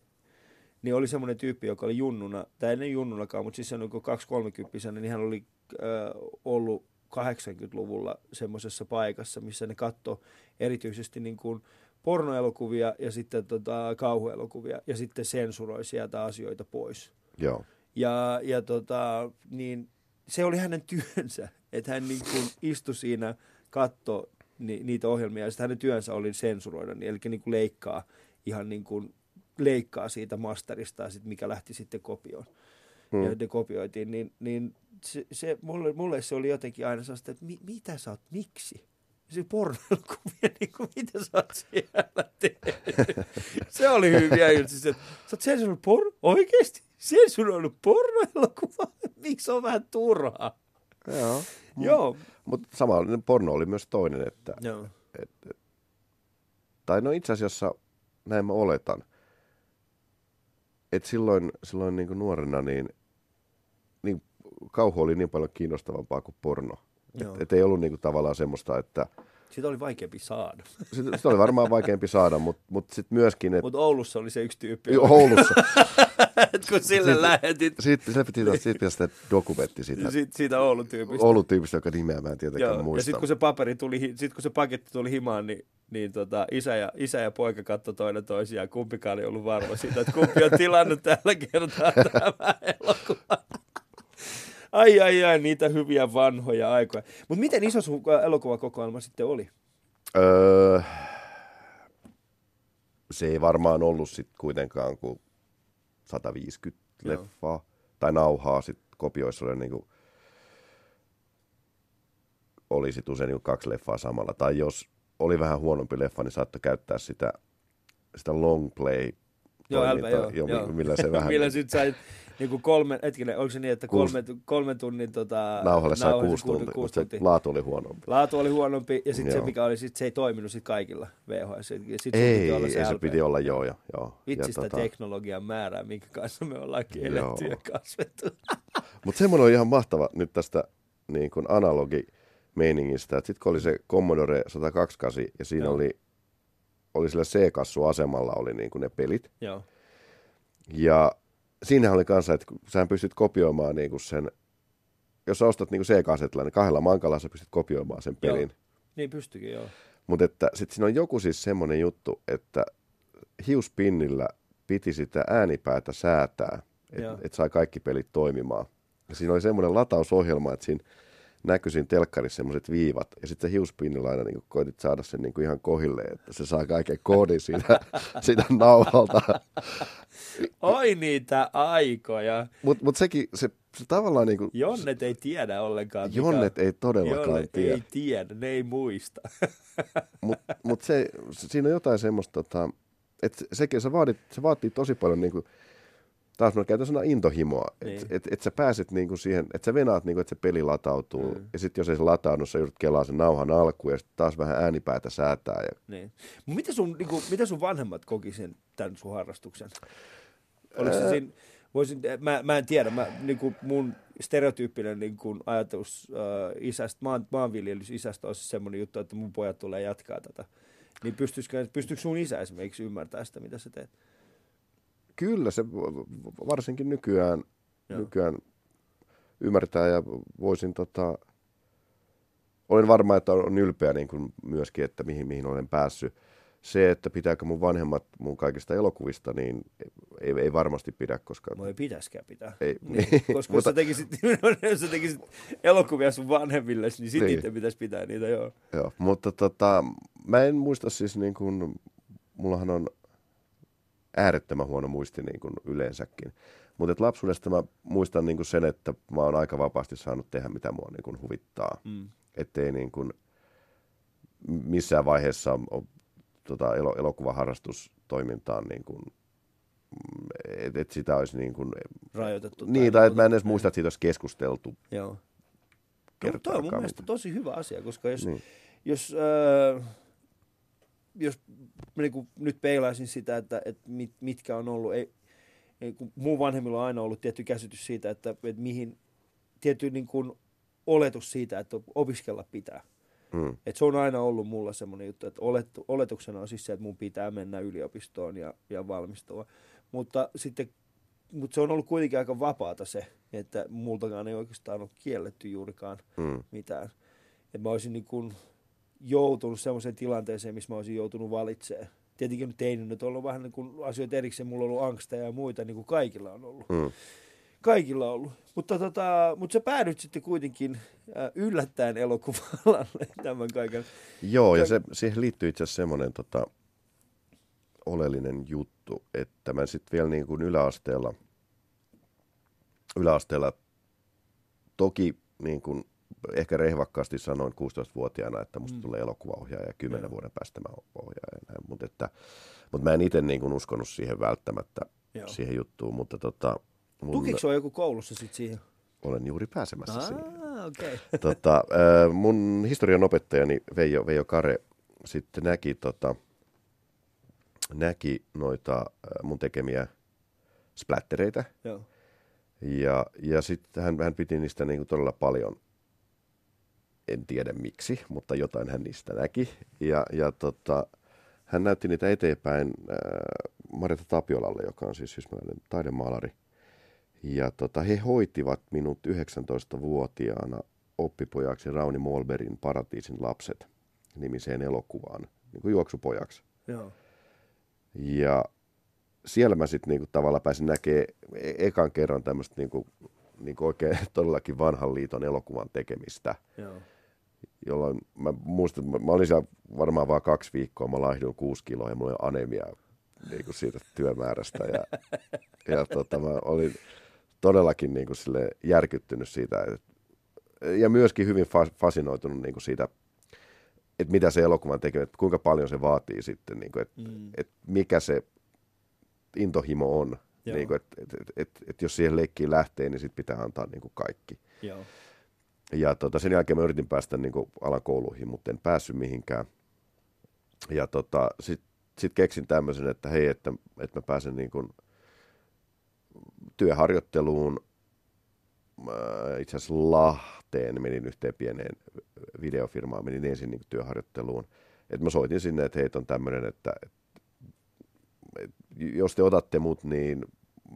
Niin oli semmoinen tyyppi, joka oli junnuna, tai ei junnunakaan, mutta siis se on kaksikolmekymppisenä, niin hän oli äh, ollut kahdeksankymmentäluvulla semmoisessa paikassa, missä ne katsoi erityisesti niin kuin pornoelokuvia ja sitten tota, kauhuelokuvia ja sitten sensuroi sieltä asioita pois. Joo. Ja, ja tota, niin se oli hänen työnsä, että hän niin kuin istui siinä, katsoi ni, niitä ohjelmia ja sitten hänen työnsä oli sensuroida, niin, eli niin kuin leikkaa ihan niin kuin leikkaa siitä masterista, sit mikä lähti sitten kopioon. Hmm. Ja ne kopioitiin, niin, niin se, se, mulle, mulle se oli jotenkin aina sellaista, että mi, mitä sä oot, miksi? Se porno-elokuvia, niin kuin mitä sä oot siellä tehnyt. Se oli hyviä juttuja. Sä oot sensuroinut porno? Oikeesti? Sensuroinut porno-elokuvaa? Miksi on vähän turhaa? Joo. Joo. Mutta samalla porno oli myös toinen, että... Joo. Et, et, tai no itse asiassa, näin mä oletan, et silloin silloin niin kuin nuorena niin, niin kauhu oli niin paljon kiinnostavampaa kuin porno. Et, et ei ollut niin kuin tavallaan semmoista, että... Sitä oli vaikeampi saada. Sitä, sitä oli varmaan vaikeampi saada, mutta mut sitten myöskin... Et... Mutta Oulussa oli se yksi tyyppi. Joo, Oulussa. Et kun sille sit, lähetit... Sitten sit, sit, sit, sit, sitä dokumentti sitä. Sit, siitä Oulun tyypistä. Oulun tyypistä, joka nimeä mä en tietenkään Joo. muista. Ja sitten kun se paperi tuli, sitten kun se paketti tuli himaan, niin... niin tota, isä, ja, isä ja poika katsoi toinen toisiaan. Kumpikaan ei ollut varma siitä, että kumpi on tilannut tällä kertaa tämä elokuva. Ai, ai, ai, niitä hyviä vanhoja aikoja. Mutta miten iso sun elokuvakokoelma sitten oli? Öö, se ei varmaan ollut sitten kuitenkaan kuin sata viisikymmentä Joo. leffaa. Tai nauhaa sitten kopioissa oli niinku... Oli sitten usein niinku kaksi leffaa samalla. Tai jos... oli vähän huonompi leffa, niin saattoi käyttää sitä, sitä long play toimintaa, joo, jo, jo, millä se vähän... millä sitten sait niin kolmen, hetkinen, oliko se niin, että kolmen, kolmen tunnin... Tota, nauhalle sai kuusi tuntia, tunti, mutta tunti. Laatu oli huonompi. Laatu oli huonompi, ja sitten se, mikä oli, sit, se ei toiminut sit kaikilla V H S. Sit ei, se piti olla se, ei, se piti olla, joo, joo. joo. Vitsistä tota... teknologian määrää, minkä kanssa me ollaan eletty ja kasvettu. Mutta semmoinen on ihan mahtava nyt tästä niin kun analogi... meiningistä. Sitten kun oli se Commodore sata kaksikymmentäkahdeksan ja siinä Joo. oli, oli sillä C-kassuasemalla oli niin kuin ne pelit. Joo. Ja siinähän oli kanssa, että sähän pystyt kopioimaan niin kuin sen, jos sä ostat niin kuin C-kasetilla, niin kahdella mankalla sä pystyt kopioimaan sen pelin. Joo. Niin pystyikin, joo. Mutta sitten siinä on joku siis semmoinen juttu, että hiuspinnillä piti sitä äänipäätä säätää, että et sai kaikki pelit toimimaan. Ja siinä oli semmoinen latausohjelma, että siinä näkyi siinä telkkarissa semmoiset viivat. Ja sitten se hiuspiinillä aina niin koitit saada sen niin ihan kohilleen, että se saa kaiken koodin siitä, siitä nauhalta. Oi niitä aikoja. Mutta mut sekin, se, se tavallaan niin kuin, Jonnet ei tiedä ollenkaan. Mikä, jonnet ei todellakaan jonnet tiedä. Jonnet ei tiedä, ne ei muista. Mutta mut se, siinä on jotain semmoista, tota, että sekin se, vaadit, se vaatii tosi paljon niin kuin, taas mä käytän sanaa intohimoa, niin. että et, et sä pääset niinku siihen, että sä venaat, niinku, että se peli latautuu, mm. ja sitten jos ei se lataudu, sä joudut kelaa sen nauhan alkuun, ja sitten taas vähän äänipäätä säätää. Ja... Niin. Mitä, sun, niinku, mitä sun vanhemmat koki sen, tämän sun harrastuksen? Oliko se siinä, voisin, mä, mä en tiedä, mä, niinku, mun stereotyyppinen niinku, ajatus äh, isästä, maan, maanviljelysisästä on semmoinen juttu, että mun pojat tulee jatkaa tätä. Niin pystyisikö, pystyykö sun isä esimerkiksi ymmärtää sitä, mitä sä teet? Kyllä se varsinkin nykyään, nykyään ymmärtää ja voisin, tota, olen varma, että on ylpeä niin kuin myöskin, että mihin, mihin olen päässyt. Se, että pitääkö mun vanhemmat mun kaikista elokuvista, niin ei, ei varmasti pidä, koska... No ei pitäisikään pitää. Ei, niin, koska mutta... jos, sä tekisit, jos sä tekisit elokuvia sun vanhemmille, niin sitten niitä pitäisi pitää niitä, joo. Joo, mutta tota, mä en muista siis niin kuin, mullahan on... äärettömän huono muisti niin kuin yleensäkin. Mutta lapsuudesta mä muistan niin kuin sen, että mä oon aika vapaasti saanut tehdä, mitä mua niin kuin huvittaa. Mm. Ettei niin kuin missään vaiheessa ole tota, elo, elokuvaharrastustoimintaan, niin kuin, et, et sitä olisi niin kuin... Rajoitettu. Niin, tai että mä en edes muista, että siitä olisi keskusteltu. Joo. No, toi on mun mielestä tosi hyvä asia, koska jos... Niin. jos äh... Jos niin nyt peilaisin sitä, että, että mit, mitkä on ollut, ei, niin mun vanhemmilla on aina ollut tietty käsitys siitä, että, että mihin, tietty niin kuin oletus siitä, että opiskella pitää. Mm. Et se on aina ollut mulla semmoinen juttu, että olet, oletuksena on siis se, että mun pitää mennä yliopistoon ja, ja valmistua. Mutta, sitten, mutta se on ollut kuitenkin aika vapaata se, että multakaan ei oikeastaan ole kielletty juurikaan mm. mitään. Et mä olisin niin kuin... joutunut semmoiseen tilanteeseen, missä mä olisin joutunut valitsemaan. Tietenkin nyt ei nyt ollut vähän niin kuin asioita erikseen, mulla on ollut angsta ja muita, niin kuin kaikilla on ollut. Mm. Kaikilla on ollut. Mutta, tota, mutta sä päädyt sitten kuitenkin yllättäen elokuva-alalle tämän kaiken. Joo, ja se, siihen liittyy itse asiassa semmoinen tota, oleellinen juttu, että mä sitten vielä niin kuin yläasteella, yläasteella toki niin kuin ehkä rehvakkaasti sanoin kuusitoistavuotiaana, että musta mm. tulee elokuvaohjaaja ja kymmenen mm. vuoden päästä mä ohjaaja. Mutta mut mä en itse niin uskonut siihen välttämättä, Joo. siihen juttuun. Mutta tota, mun... Tukiko se on joku koulussa sitten siihen? Olen juuri pääsemässä Aa, siihen. Okay. Tota, mun historian opettajani Veijo, Veijo Kare sitten näki, tota, näki noita mun tekemiä splattereitä. Joo. Ja, ja sitten hän, hän piti niistä niin todella paljon. En tiedä miksi, mutta jotain hän niistä näki. Ja, ja tota, hän näytti niitä eteenpäin ää, Marita Tapiolalle, joka on siis sysmäläinen taidemaalari. Ja tota, he hoitivat minut yhdeksäntoistavuotiaana oppipojaksi Rauno Mollbergin Paratiisin lapset -nimiseen elokuvaan, niin kuin juoksupojaksi. Joo. Ja siellä mä sitten niinku, tavallaan pääsin näkemään e- ekan kerran tämmöistä niinku, niinku oikein todellakin vanhan liiton elokuvan tekemistä. Joo. Jolloin mä muistan, mä olin siellä varmaan vaan kaksi viikkoa, mä laihduin kuusi kiloa ja mulla oli anemia niin kuin siitä työmäärästä. Ja, ja tota, mä olin todellakin niin kuin sille järkyttynyt siitä et, ja myöskin hyvin fas, fasinoitunut niin kuin siitä, että mitä se elokuvan tekee, kuinka paljon se vaatii sitten, niin kuin, että mm. et mikä se intohimo on. Niin kuin, et, et, et, et, et jos siihen leikkiin lähtee, niin sit pitää antaa niin kuin kaikki. Joo. Ja tota, sen jälkeen mä yritin päästä niin kuin alakouluihin, mutta en päässyt mihinkään. Ja tota, sitten sit keksin tämmöisen, että hei, että, että mä pääsen niin kuin työharjoitteluun. Itse asiassa Lahteen menin yhteen pieneen videofirmaan, menin ensin niin kuin työharjoitteluun. Et mä soitin sinne, että hei, on tämmöinen, että, että, että jos te otatte mut, niin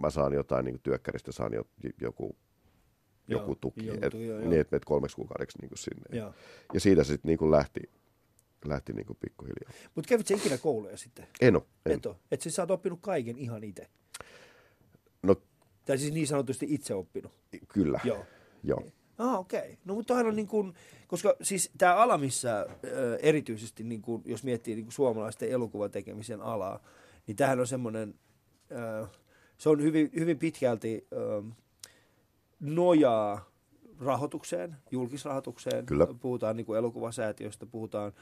mä saan jotain, niin kuin työkkäristä saan joku... joku tuki, joo, et, joo, niin että menet kolmeksi kuukaudeksi niin kuin sinne. Joo. Ja siitä se sitten niin lähti, lähti niin kuin pikkuhiljaa. Mutta kävitsä ikinä kouluja sitten? En ole. En. Et, et siis sä oot oppinut kaiken ihan itse? No Tai siis niin sanotusti itse oppinut. Kyllä. Joo. Joo. Ah, okei. Okay. No, mutta aina niin kuin, koska siis tämä ala, missä erityisesti, niin kuin, jos miettii niin kuin suomalaisten elokuvatekemisen alaa, niin tämähän on semmoinen, se on hyvin, hyvin pitkälti nojaa rahoitukseen, julkisrahoitukseen. Kyllä. Puhutaan niin kuin elokuvasäätiöstä, puhutaan,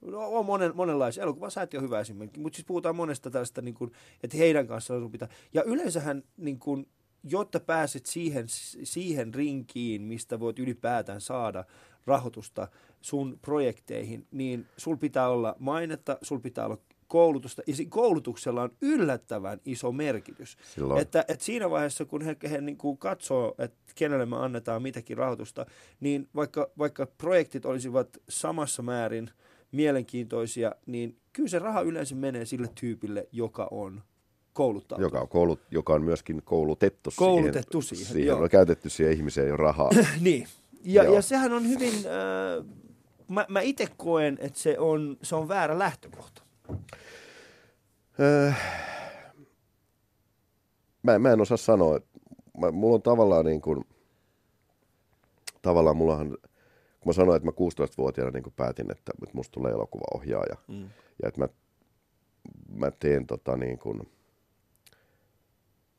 no, on monen, monenlaisia, elokuvasäätiö on hyvä esimerkki, mutta siis puhutaan monesta tällaista, niin kuin, että heidän kanssaan sun pitää. Ja yleensähän, niin kuin, jotta pääset siihen, siihen rinkiin, mistä voit ylipäätään saada rahoitusta sun projekteihin, niin sul pitää olla mainetta, sul pitää olla koulutusta, ja koulutuksella on yllättävän iso merkitys. Että, että siinä vaiheessa, kun he, he niin kuin katsoo, että kenelle me annetaan mitäkin rahoitusta, niin vaikka, vaikka projektit olisivat samassa määrin mielenkiintoisia, niin kyllä se raha yleensä menee sille tyypille, joka on kouluttautunut. Joka on, koulut, joka on myöskin koulutettu, koulutettu siihen. siihen, siihen on käytetty siihen ihmiseen jo rahaa. Niin, ja, ja sehän on hyvin, äh, mä, mä itse koen, että se on, se on väärä lähtökohta. Öö, mä, mä en osaa sanoa. Mä, mulla on tavallaan niin kuin, tavallaan mullahan, kun mä sanoin, että mä kuusitoistavuotiaana niin kuin päätin, että musta tulee elokuvaohjaaja. Mm. Ja että mä, mä teen tota niin kuin,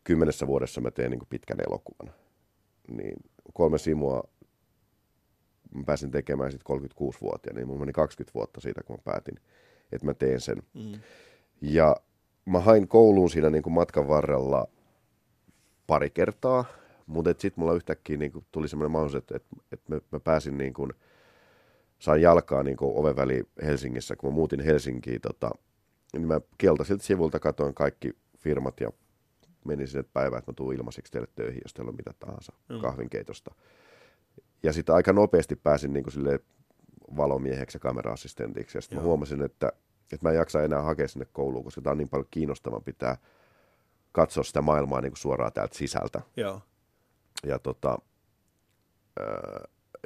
kymmenessä vuodessa mä teen niin kuin pitkän elokuvan. Niin kolme simua mä pääsin tekemään sit kolmekymmentäkuusivuotiaana, niin mulla meni kaksikymmentä vuotta siitä, kun mä päätin, että mä teen sen. Mm. Ja mä hain kouluun siinä niin kuin matkan varrella pari kertaa, mutta sitten mulla yhtäkkiä niin kuin tuli semmoinen mahdollisuus, että, että mä pääsin, niin kuin, sain jalkaa niin kuin oven väliin Helsingissä. Kun mä muutin Helsinkiin, tota, niin mä keltaisilta sivulta katsoin kaikki firmat ja menin sinne päivään, että mä tuun ilmaiseksi teille töihin, jos teillä on mitä tahansa mm. kahvinkeitosta. Ja sitten aika nopeasti pääsin niin kuin silleen valomieheksi ja kamera-assistentiksi. Ja sitten mä huomasin, että, että mä en jaksa enää hakea sinne kouluun, koska tää on niin paljon kiinnostavampi pitää katsoa sitä maailmaa niin kuin suoraan täältä sisältä. Joo. Ja, tota,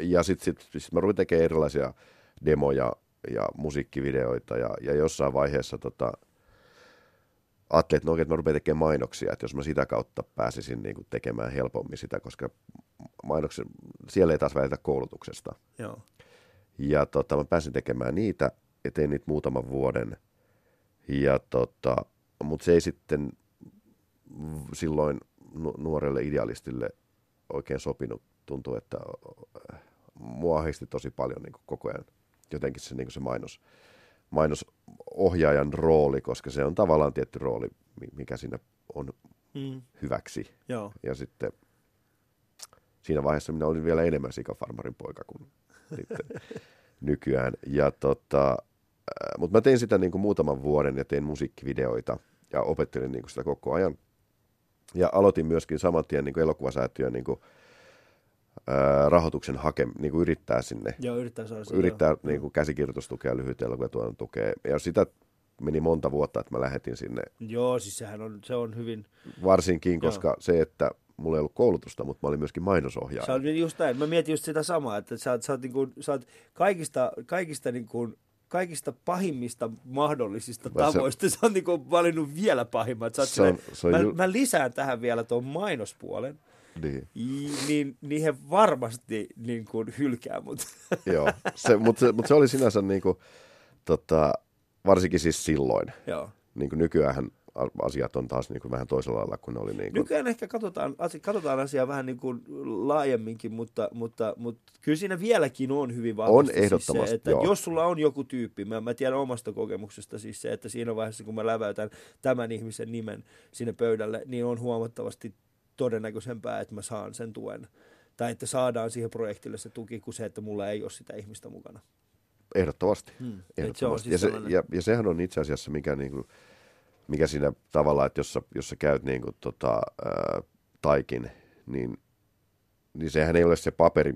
ja sitten sit, sit mä ruin tekemään erilaisia demoja ja musiikkivideoita ja, ja jossain vaiheessa tota, ajattelin, että no oikein, että mä rupean tekemään mainoksia, että jos mä sitä kautta pääsisin niin kuin tekemään helpommin sitä, koska mainoksia, siellä ei taas välitä koulutuksesta. Joo. Ja tota, mä pääsin tekemään niitä ja tein niitä muutaman vuoden. Ja tota, mutta se ei sitten silloin nu- nuorelle idealistille oikein sopinut. Tuntuu, että mua ahdisti tosi paljon niin kuin koko ajan jotenkin se, niin kuin se mainos, mainosohjaajan rooli, koska se on tavallaan tietty rooli, mikä siinä on mm. hyväksi. Joo. Ja sitten siinä vaiheessa minä olin vielä enemmän sikafarmarin poika kuin nykyään. Ja tota, mutta mä tein sitä niin kuin muutaman vuoden ja tein musiikkivideoita ja opettelin niin kuin sitä koko ajan. Ja aloitin myöskin saman tien niin kuin elokuvasäätiön niin kuin, ää, rahoituksen hake, niin kuin yrittää sinne. Joo, yrittää saada sinne. Yrittää joo. Niin kuin käsikirjoitustukea, lyhyt elokuvatuotannon tukea. Ja sitä meni monta vuotta, että mä lähetin sinne. Joo, siis sehän on, se on hyvin. Varsinkin, koska joo. se, että mulla ei ollut koulutusta, mutta mä olin myöskin mainosohjaaja. Sä olet just näin. Mä mietin just sitä samaa, että sä oot, sä oot, niin kuin, sä oot kaikista, kaikista, niin kuin, kaikista pahimmista mahdollisista mä tavoista. Se, sä oot niin kuin valinnut vielä pahimmat. Sä oot se on, se on mä, ju- mä lisään tähän vielä tuon mainospuolen. Niin. Niin, niin he varmasti niin kuin hylkää mut. Joo, se, mutta, se, mutta se oli sinänsä niin kuin, tota, varsinkin siis silloin. Joo. Niin kuin nykyäänhän asiat on taas niin kuin vähän toisella lailla kuin ne oli. Niin kuin nykyään ehkä katsotaan, katsotaan asiaa vähän niin kuin laajemminkin, mutta, mutta, mutta kyllä siinä vieläkin on hyvin vahvasti. On ehdottomasti, siis se, että joo. Jos sulla on joku tyyppi, mä, mä tiedän omasta kokemuksesta siis se, että siinä vaiheessa kun mä läväytän tämän ihmisen nimen sinne pöydälle, niin on huomattavasti todennäköisempää, että mä saan sen tuen. Tai että saadaan siihen projektille se tuki kuin se, että mulla ei ole sitä ihmistä mukana. Ehdottomasti. Hmm. Ehdottomasti. Se siis ja, se, ja, ja sehän on itse asiassa mikä niin kuin mikä siinä tavallaan, että jos sä, jos sä käyt niin kuin, tota, ää, taikin, niin, niin sehän ei ole se paperi,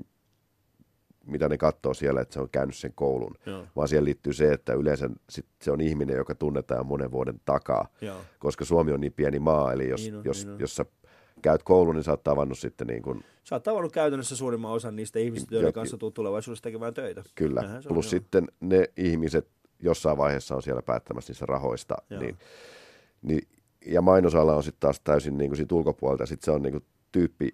mitä ne katsoo siellä, että se on käynyt sen koulun. Joo. Vaan siihen liittyy se, että yleensä sit se on ihminen, joka tunnetaan monen vuoden takaa. Joo. Koska Suomi on niin pieni maa, eli jos, niin on, jos, niin jos sä käyt koulun, niin sä oot tavannut sitten niin kuin sä oot tavannut käytännössä suurimman osan niistä ihmisistä, joiden kanssa tulet tulevaisuudessa tekemään töitä. Kyllä. Nähä, plus joo. Sitten ne ihmiset jossain vaiheessa on siellä päättämässä niistä rahoista, joo. niin Niin ja mainosala on sitten taas täysin niin kuin siitä ulkopuolelta, ja sitten se on niin kuin tyyppi,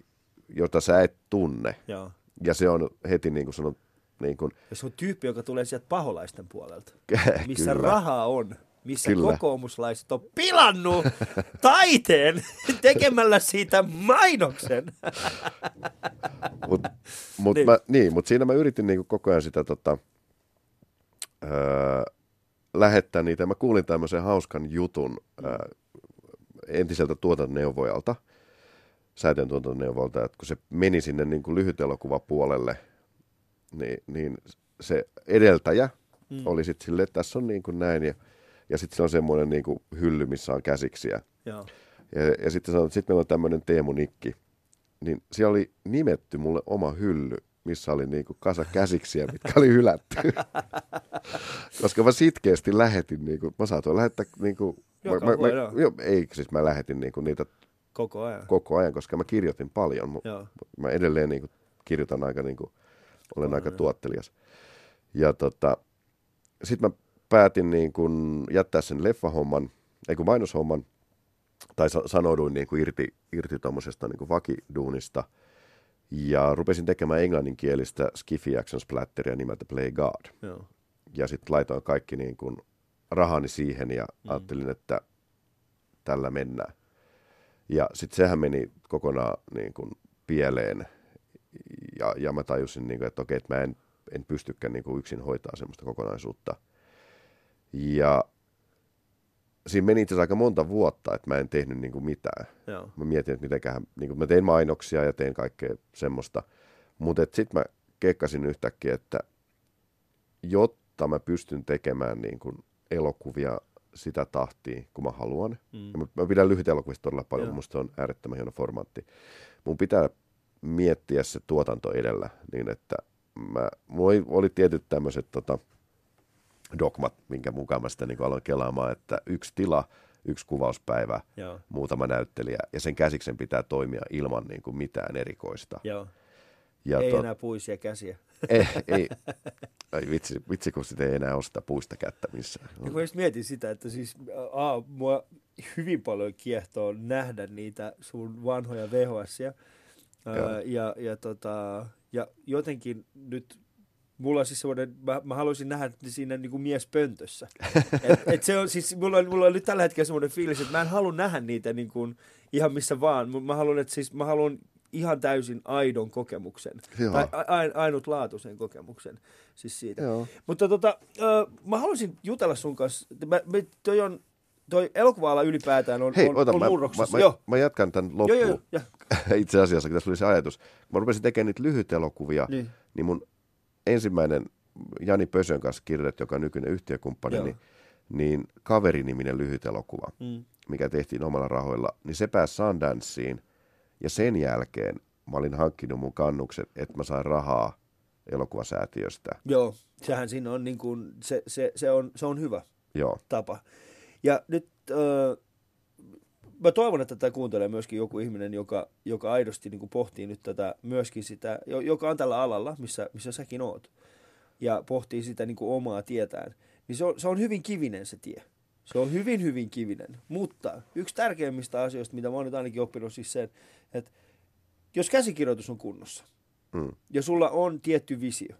jota sä et tunne. Joo. Ja se on heti niin kuin sanon, niin kuin... Ja se on tyyppi, joka tulee sieltä paholaisten puolelta, missä rahaa on. Missä Kyllä. kokoomuslaiset on pilannut taiteen tekemällä siitä mainoksen. Mutta mut niin. niin, mut siinä mä yritin niinku koko ajan sitä tota, öö, lähettää niitä. Mä kuulin tämmöisen hauskan jutun öö, entiseltä tuotantoneuvojalta, säätön tuotantoneuvolta, että kun se meni sinne niinku lyhytelokuvapuolelle, niin, niin se edeltäjä mm. oli sitten silleen, että tässä on niin kuin näin ja Ja sitten se on semmoinen niin kuin hylly, missä on käsiksiä. Joo. Ja, ja sitten sanoin, että sitten meillä on tämmöinen Teemu Nikki. Niin siellä oli nimetty mulle oma hylly, missä oli niin kuin kasa käsiksiä, mitkä oli hylätty. Koska mä sitkeästi lähetin, niin kuin, mä saatoin lähettää... Niin kuin, Joka mä, voi, mä, joo. Jo, ei, siis mä lähetin niin kuin niitä koko ajan. koko ajan, koska mä kirjoitin paljon. Joo. Mä edelleen niin kuin kirjoitan aika, niin kuin, olen on, aika joo. tuottelias. Ja tota, sitten mä... Päätin niin kun jättää sen leffahomman, ei kun mainoshomman, tai sanouduin niin kun irti, irti tuommoisesta niin kun vakiduunista. Ja rupesin tekemään englanninkielistä skifi action splatteria nimeltä Play God. Joo. Ja sitten laitoin kaikki niin kun rahani siihen ja mm. ajattelin, että tällä mennään. Ja sitten sehän meni kokonaan niin kun pieleen. Ja, ja mä tajusin, niin kun, että okei, että mä en, en pystykään niin kun yksin hoitaa semmoista kokonaisuutta. Ja siinä meni itse asiassa aika monta vuotta, että mä en tehnyt niinku mitään. Joo. Mä mietin, että mitenköhän, niinku mä tein mainoksia ja tein kaikkea semmoista. Mutta sitten mä kekkasin yhtäkkiä, että jotta mä pystyn tekemään niinku elokuvia sitä tahtia, kun mä haluan. Mm. Ja mä, mä pidän lyhyt elokuvista todella paljon, Joo. musta se on äärettömän hieno formaatti. Mun pitää miettiä se tuotanto edellä niin, että mä, mulla oli tietyt tämmöiset... Tota, dogmat, minkä mukaan mä sitä niin aloin kelaamaan, että yksi tila, yksi kuvauspäivä, Joo. muutama näyttelijä, ja sen käsiksen pitää toimia ilman niin kuin mitään erikoista. Joo. Ja ei tot... enää puisia käsiä. Ei, ei. Ai vitsi, vitsi, kun sitä ei enää ole sitä puista kättä missään. Ja kun just mietin sitä, että siis a, mua hyvin paljon kiehtoo nähdä niitä sun vanhoja V H S-jä, ja, ja, ja, tota, ja jotenkin nyt mulla on siis semmoinen, mä, mä haluaisin nähdä siinä niin kuin mies pöntössä. Et, et se on, siis mulla, on, mulla on nyt tällä hetkellä semmoinen fiilis, että mä en halua nähdä niitä niin kuin ihan missä vaan. Mä haluan, että siis, mä haluan ihan täysin aidon kokemuksen. Joo. Tai a, ainutlaatuisen kokemuksen siis siitä. Joo. Mutta tota, äh, mä haluaisin jutella sun kanssa. Mä, mä, toi, on, toi elokuva-ala ylipäätään on, Hei, on, ota, on mä, murroksessa. Mä, mä, mä jatkan tämän loppuun. Jo, jo, jo. Itse asiassa, kun tässä tuli se ajatus. Mä rupesin tekemään niitä lyhyitä elokuvia, niin, niin mun... Ensimmäinen Jani Pöysön kanssa kirjoitettu, joka on nykyinen yhtiökumppani, niin, niin Kaveri-niminen lyhyt elokuva, mm. mikä tehtiin omalla rahoilla, niin se pääsi Sundanceen. Ja sen jälkeen mä olin hankkinut mun kannukset, että mä sain rahaa elokuvasäätiöstä. Joo, sehän siinä on, niin kuin, se, se, se on, se on hyvä Joo. tapa. Ja nyt... Äh, Mä toivon, että tätä kuuntelee myöskin joku ihminen, joka, joka aidosti niin kuin pohtii nyt tätä myöskin sitä, joka on tällä alalla, missä, missä säkin oot, ja pohtii sitä niin kuin omaa tietään. Niin se on, se on hyvin kivinen se tie. Se on hyvin, hyvin kivinen. Mutta yksi tärkeimmistä asioista, mitä mä oon nyt ainakin oppinut, siis sen, että jos käsikirjoitus on kunnossa, mm. ja sulla on tietty visio,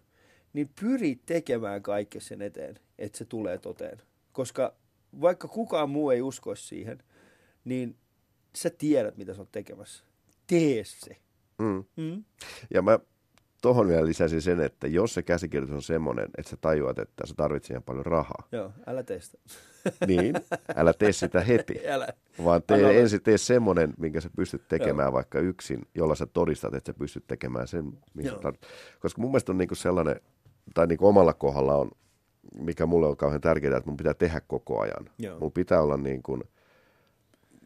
niin pyri tekemään kaiken sen eteen, että se tulee toteen. Koska vaikka kukaan muu ei uskoisi siihen, niin sä tiedät, mitä sä oot tekemässä. Tee se. Mm. Mm. Ja mä tohon vielä lisäsin sen, että jos se käsikirjoitus on semmoinen, että sä tajuat, että sä tarvitset ihan paljon rahaa. Joo, älä tee sitä. Niin, älä tee sitä heti. Älä. Vaan tee, ensin tee semmoinen, minkä sä pystyt tekemään Joo. vaikka yksin, jolla sä todistat, että sä pystyt tekemään sen, mihin sä tarvitset. Koska mun mielestä on niinku sellainen, tai niinku omalla kohdalla on, mikä mulle on kauhean tärkeää, että mun pitää tehdä koko ajan. Joo. Mun pitää olla niin kuin...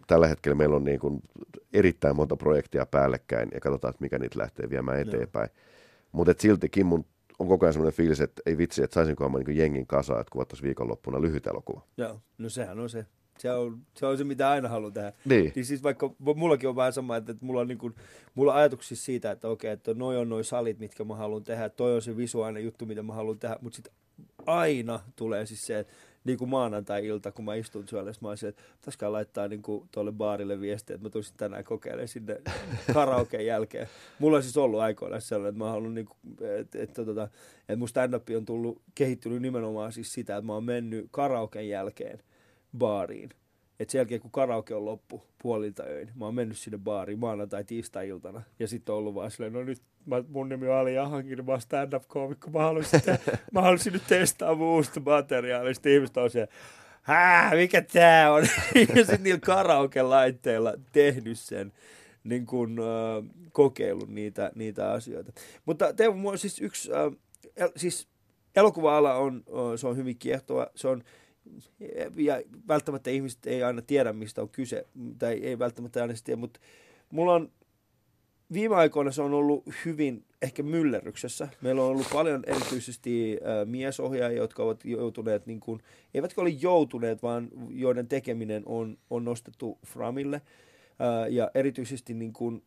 Tällä hetkellä meillä on niin kuin erittäin monta projektia päällekkäin ja katsotaan, että mikä niitä lähtee viemään eteenpäin. No. Mutta siltikin mun on koko ajan sellainen fiilis, että ei vitsi, että saisinko mä niin jengin kasaan, että kuvattaisiin viikonloppuna lyhyt elokuva. Joo, no sehän on se. Se on se, on se mitä aina haluan tehdä. Niin. Niin siis vaikka mullakin on vähän sama, että mulla on, niin kuin, mulla on ajatuksissa siitä, että okei, että noi on noi salit, mitkä mä haluan tehdä. Toi on se visuaalinen juttu, mitä mä haluan tehdä. Mutta sitten aina tulee siis se, että niin kuin maanantai-ilta, kun mä istun syöllä, mä olisin, että pitäisikään laittaa niin kuin tuolle baarille viestiä, että mä tulisin tänään kokeilemaan sinne karaokeen jälkeen. Mulla on siis ollut aikoina sellainen, että mä haluan, niin kuin, että, että, että, että mun stand-up on tullut, kehittynyt nimenomaan siis sitä, että mä oon mennyt karaoken jälkeen baariin. Että sen jälkeen, kun karaoke on loppu puolilta öin, mä oon mennyt sinne baariin maanantai tiistai-iltana. Ja sitten on ollut vaan silleen, no nyt mä, mun nimi on Ali Jahangiria, mä oon stand-up-koomikko. Mä haluaisin, te- mä haluaisin nyt testaa mun uusta materiaalista. Ihmiset on siellä, hää, mikä tää on? Ja sitten niillä karaoke-laitteilla tehnyt sen niin kun, äh, kokeillut niitä, niitä asioita. Mutta Teemu, mulla on siis yksi, äh, el- siis elokuva-ala on, äh, se on hyvin kiehtova, se on ja välttämättä ihmiset ei aina tiedä, mistä on kyse, tai ei välttämättä aina tiedä, mutta mulla on viime aikoina se on ollut hyvin ehkä myllerryksessä. Meillä on ollut paljon erityisesti äh, miesohjaajia, jotka ovat joutuneet, niin kuin, eivätkä ole joutuneet, vaan joiden tekeminen on, on nostettu framille. Äh, ja erityisesti niin kuin,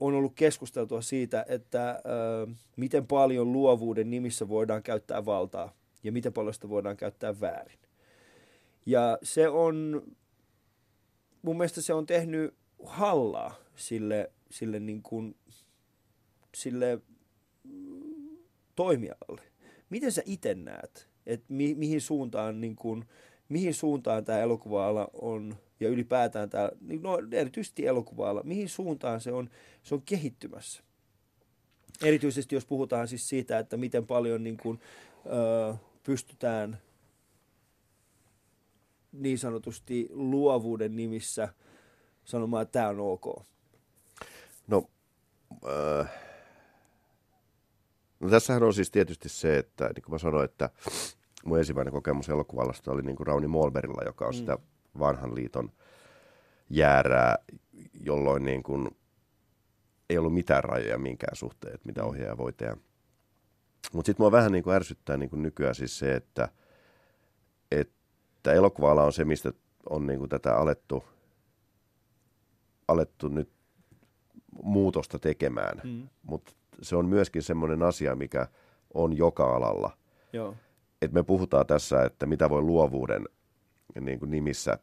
on ollut keskusteltua siitä, että äh, miten paljon luovuuden nimissä voidaan käyttää valtaa ja miten paljon sitä voidaan käyttää väärin. Ja se on, mun mielestä se on tehnyt hallaa sille, sille, niin kuin, sille toimijalle. Miten sä itse näet, että mi, mihin suuntaan niin kuin, mihin suuntaan tämä elokuva-ala on, ja ylipäätään tämä, no erityisesti elokuva-ala, mihin suuntaan se on, se on kehittymässä? Erityisesti jos puhutaan siis siitä, että miten paljon niin kuin, ö, pystytään niin sanotusti luovuuden nimissä sanomaan, että tämä on ok? No, äh, no tässähän on siis tietysti se, että niin kuin mä sanoin, että mun ensimmäinen kokemus elokuvalasta oli niin kuin Rauno Mollbergilla, joka on mm. sitä vanhan liiton jäärää, jolloin niin kuin ei ollut mitään rajoja minkään suhteen, että mitä ohjaaja voi tehdä. Mutta sitten mua vähän niin kuin ärsyttää niin kuin nykyään siis se, että, että tämä elokuva-ala on se, mistä on niin kuin tätä alettu, alettu nyt muutosta tekemään, mm. mutta se on myöskin semmoinen asia, mikä on joka alalla. Joo. Et me puhutaan tässä, että mitä voi luovuuden niin kuin nimissä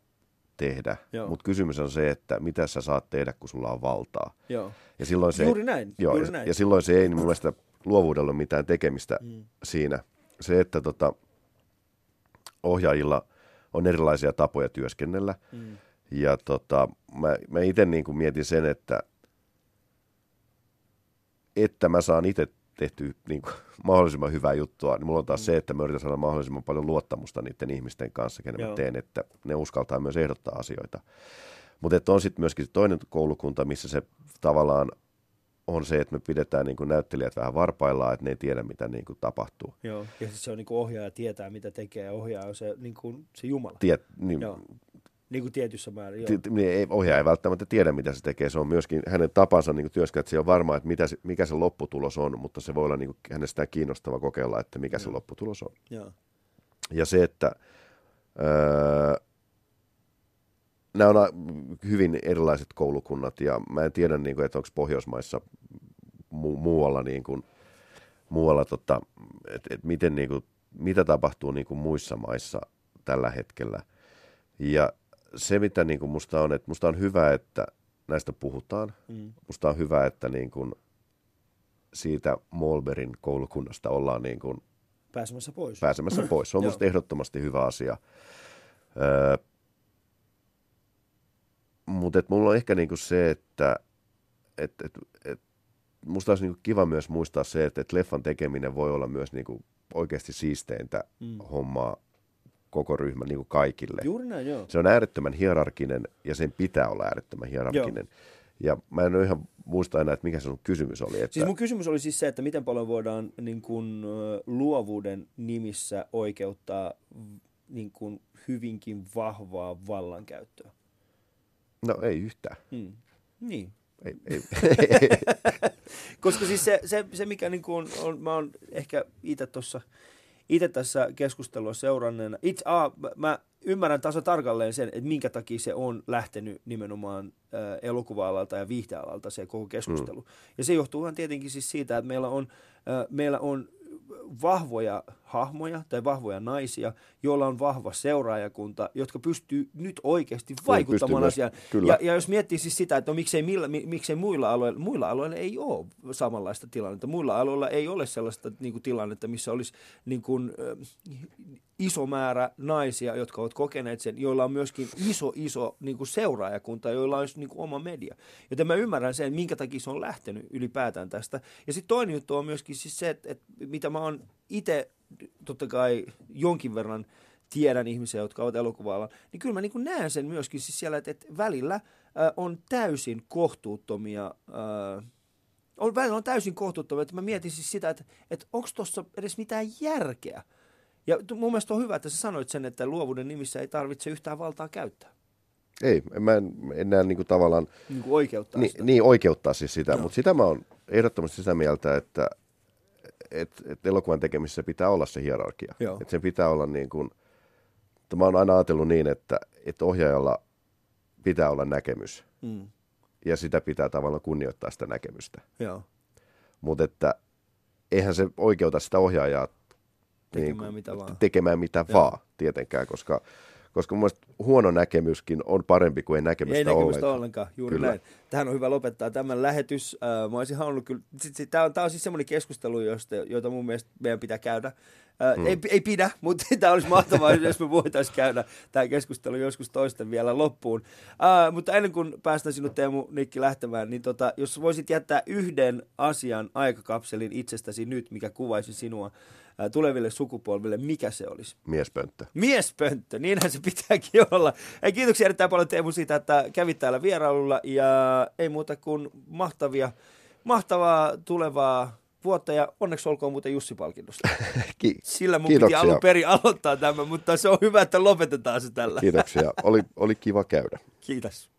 tehdä, mutta kysymys on se, että mitä sä saat tehdä, kun sulla on valtaa. Joo. Ja silloin se, juuri näin. Joo, juuri ja, näin. Ja silloin se ei niin mun mielestä luovuudella ole mitään tekemistä mm. siinä. Se, että tota, ohjaajilla on erilaisia tapoja työskennellä. Mm. Ja tota, mä, mä itse niin kuin mietin sen, että, että mä saan itse tehtyä niin kuin mahdollisimman hyvää juttua. Niin mulla on taas mm. se, että mä yritän saada mahdollisimman paljon luottamusta niiden ihmisten kanssa, kenen Joo. mä teen, että ne uskaltaa myös ehdottaa asioita. Mutta on sitten myöskin toinen koulukunta, missä se tavallaan on se, että me pidetään niin kuin näyttelijät vähän varpaillaan, että ne ei tiedä, mitä niin kuin tapahtuu. Joo, ja se on niin kuin ohjaaja tietää, mitä tekee, ja ohjaaja on se, niin kuin, se Jumala. Tiet, niin, joo. niin kuin tietyssä määrin. Joo. T- niin, ohjaaja ei välttämättä tiedä, mitä se tekee. Se on myöskin hänen tapansa niin kuin työskennellä, että se on varmaa, että mitä se, mikä se lopputulos on, mutta se voi olla niin kuin hänestään kiinnostava kokeilla, että mikä joo. se lopputulos on. Joo. Ja se, että öö, nämä on hyvin erilaiset koulukunnat, ja mä en tiedä, niin kuin, että onko Pohjoismaissa mu- muualla, niin kuin, muualla tota, että et miten, niin kuin, mitä tapahtuu niin kuin muissa maissa tällä hetkellä. Ja se, mitä niin kuin musta on, että musta on hyvä, että näistä puhutaan. Mm. Musta on hyvä, että niin kuin siitä Mollbergin koulukunnasta ollaan niin kuin pääsemässä pois. Pääsemässä pois. Se on musta ehdottomasti hyvä asia. Öö, Mutta mulla on ehkä niinku se, että et, et, et, musta olisi niinku kiva myös muistaa se, että et leffan tekeminen voi olla myös niinku oikeasti siisteintä mm. hommaa koko ryhmän niinku kaikille. Juuri näin, joo. Se on äärettömän hierarkinen ja sen pitää olla äärettömän hierarkinen. Joo. Ja mä en ole ihan muista enää, että mikä se sun kysymys oli. Että siis mun kysymys oli siis se, että miten paljon voidaan niin kun, luovuuden nimissä oikeuttaa niin kun, hyvinkin vahvaa vallankäyttöä. No ei yhtään. Mm. Niin. Ei, ei. Koska siis se, se, se mikä niin kuin on, mä oon ehkä itse tuossa, itse tässä keskustelua seuranneena, itse, ah, mä, mä ymmärrän tasan tarkalleen sen, että minkä takia se on lähtenyt nimenomaan ä, elokuva-alalta ja viihdealalta se koko keskustelu. Mm. Ja se johtuu ihan tietenkin siis siitä, että meillä on, ä, meillä on vahvoja hahmoja tai vahvoja naisia, joilla on vahva seuraajakunta, jotka pystyy nyt oikeasti vaikuttamaan asiaan. Ja, ja jos miettii siis sitä, että no miksei, millä, miksei muilla aloilla, muilla aloilla ei ole samanlaista tilannetta. Muilla aloilla ei ole sellaista niin kuin, tilannetta, missä olisi niin kuin, äh, iso määrä naisia, jotka ovat kokeneet sen, joilla on myöskin iso, iso niin kuin seuraajakunta, joilla on niin kuin, oma media. Joten mä ymmärrän sen, minkä takia se on lähtenyt ylipäätään tästä. Ja sitten toinen juttu on myöskin siis se, että, että mitä mä oon itse totta kai jonkin verran tiedän ihmisiä, jotka ovat elokuva-alalla, niin kyllä mä niin kuin näen sen myöskin siis siellä, että, että välillä äh, on täysin kohtuuttomia, äh, on, välillä on täysin kohtuuttomia, että mä mietin siis sitä, että, että onko tuossa edes mitään järkeä. Ja mun mielestä on hyvä, että sä sanoit sen, että luovuuden nimissä ei tarvitse yhtään valtaa käyttää. Ei, mä en, en näe niin kuin tavallaan... Niin kuin oikeuttaa ni, sitä. Niin, oikeuttaa siis sitä, no. Mutta sitä mä oon ehdottomasti sitä mieltä, että et, et elokuvan tekemisessä pitää olla se hierarkia. Että sen pitää olla niin kuin... Mä oon aina ajatellut niin, että et ohjaajalla pitää olla näkemys. Mm. Ja sitä pitää tavallaan kunnioittaa sitä näkemystä. Mutta että eihän se oikeuta sitä ohjaajaa tekemään, niin kuin, mitä, vaan. tekemään mitä vaan tietenkään, koska, koska mun mielestä huono näkemyskin on parempi kuin ei näkemystä ollenkaan. Ei näkemystä ollenkaan, juuri kyllä. Näin. Tähän on hyvä lopettaa tämän lähetys. Mä olisin halunnut kyllä, tämä on, on siis semmoinen keskustelu, josta, jota mun mielestä meidän pitää käydä. Ää, hmm. ei, ei pidä, mutta tämä olisi mahtavaa, jos me voitaisiin käydä tämä keskustelu joskus toisten vielä loppuun. Ää, mutta ennen kuin päästään sinut Teemu Nikki lähtemään, niin tota, jos voisit jättää yhden asian aikakapselin itsestäsi nyt, mikä kuvaisi sinua ää, tuleville sukupolville, mikä se olisi? Miespönttö. Miespönttö, niinhän se pitääkin olla. Ja kiitoksia erittäin paljon Teemu siitä, että kävit täällä vierailulla ja ei muuta kuin mahtavia, mahtavaa tulevaa vuotta ja onneksi olkoon muuten Jussi-palkinnosta. Ki- Sillä mun kiitoksia. Piti alun perin aloittaa tämä, mutta se on hyvä, että lopetetaan se tällä. Kiitoksia. Oli, oli kiva käydä. Kiitos.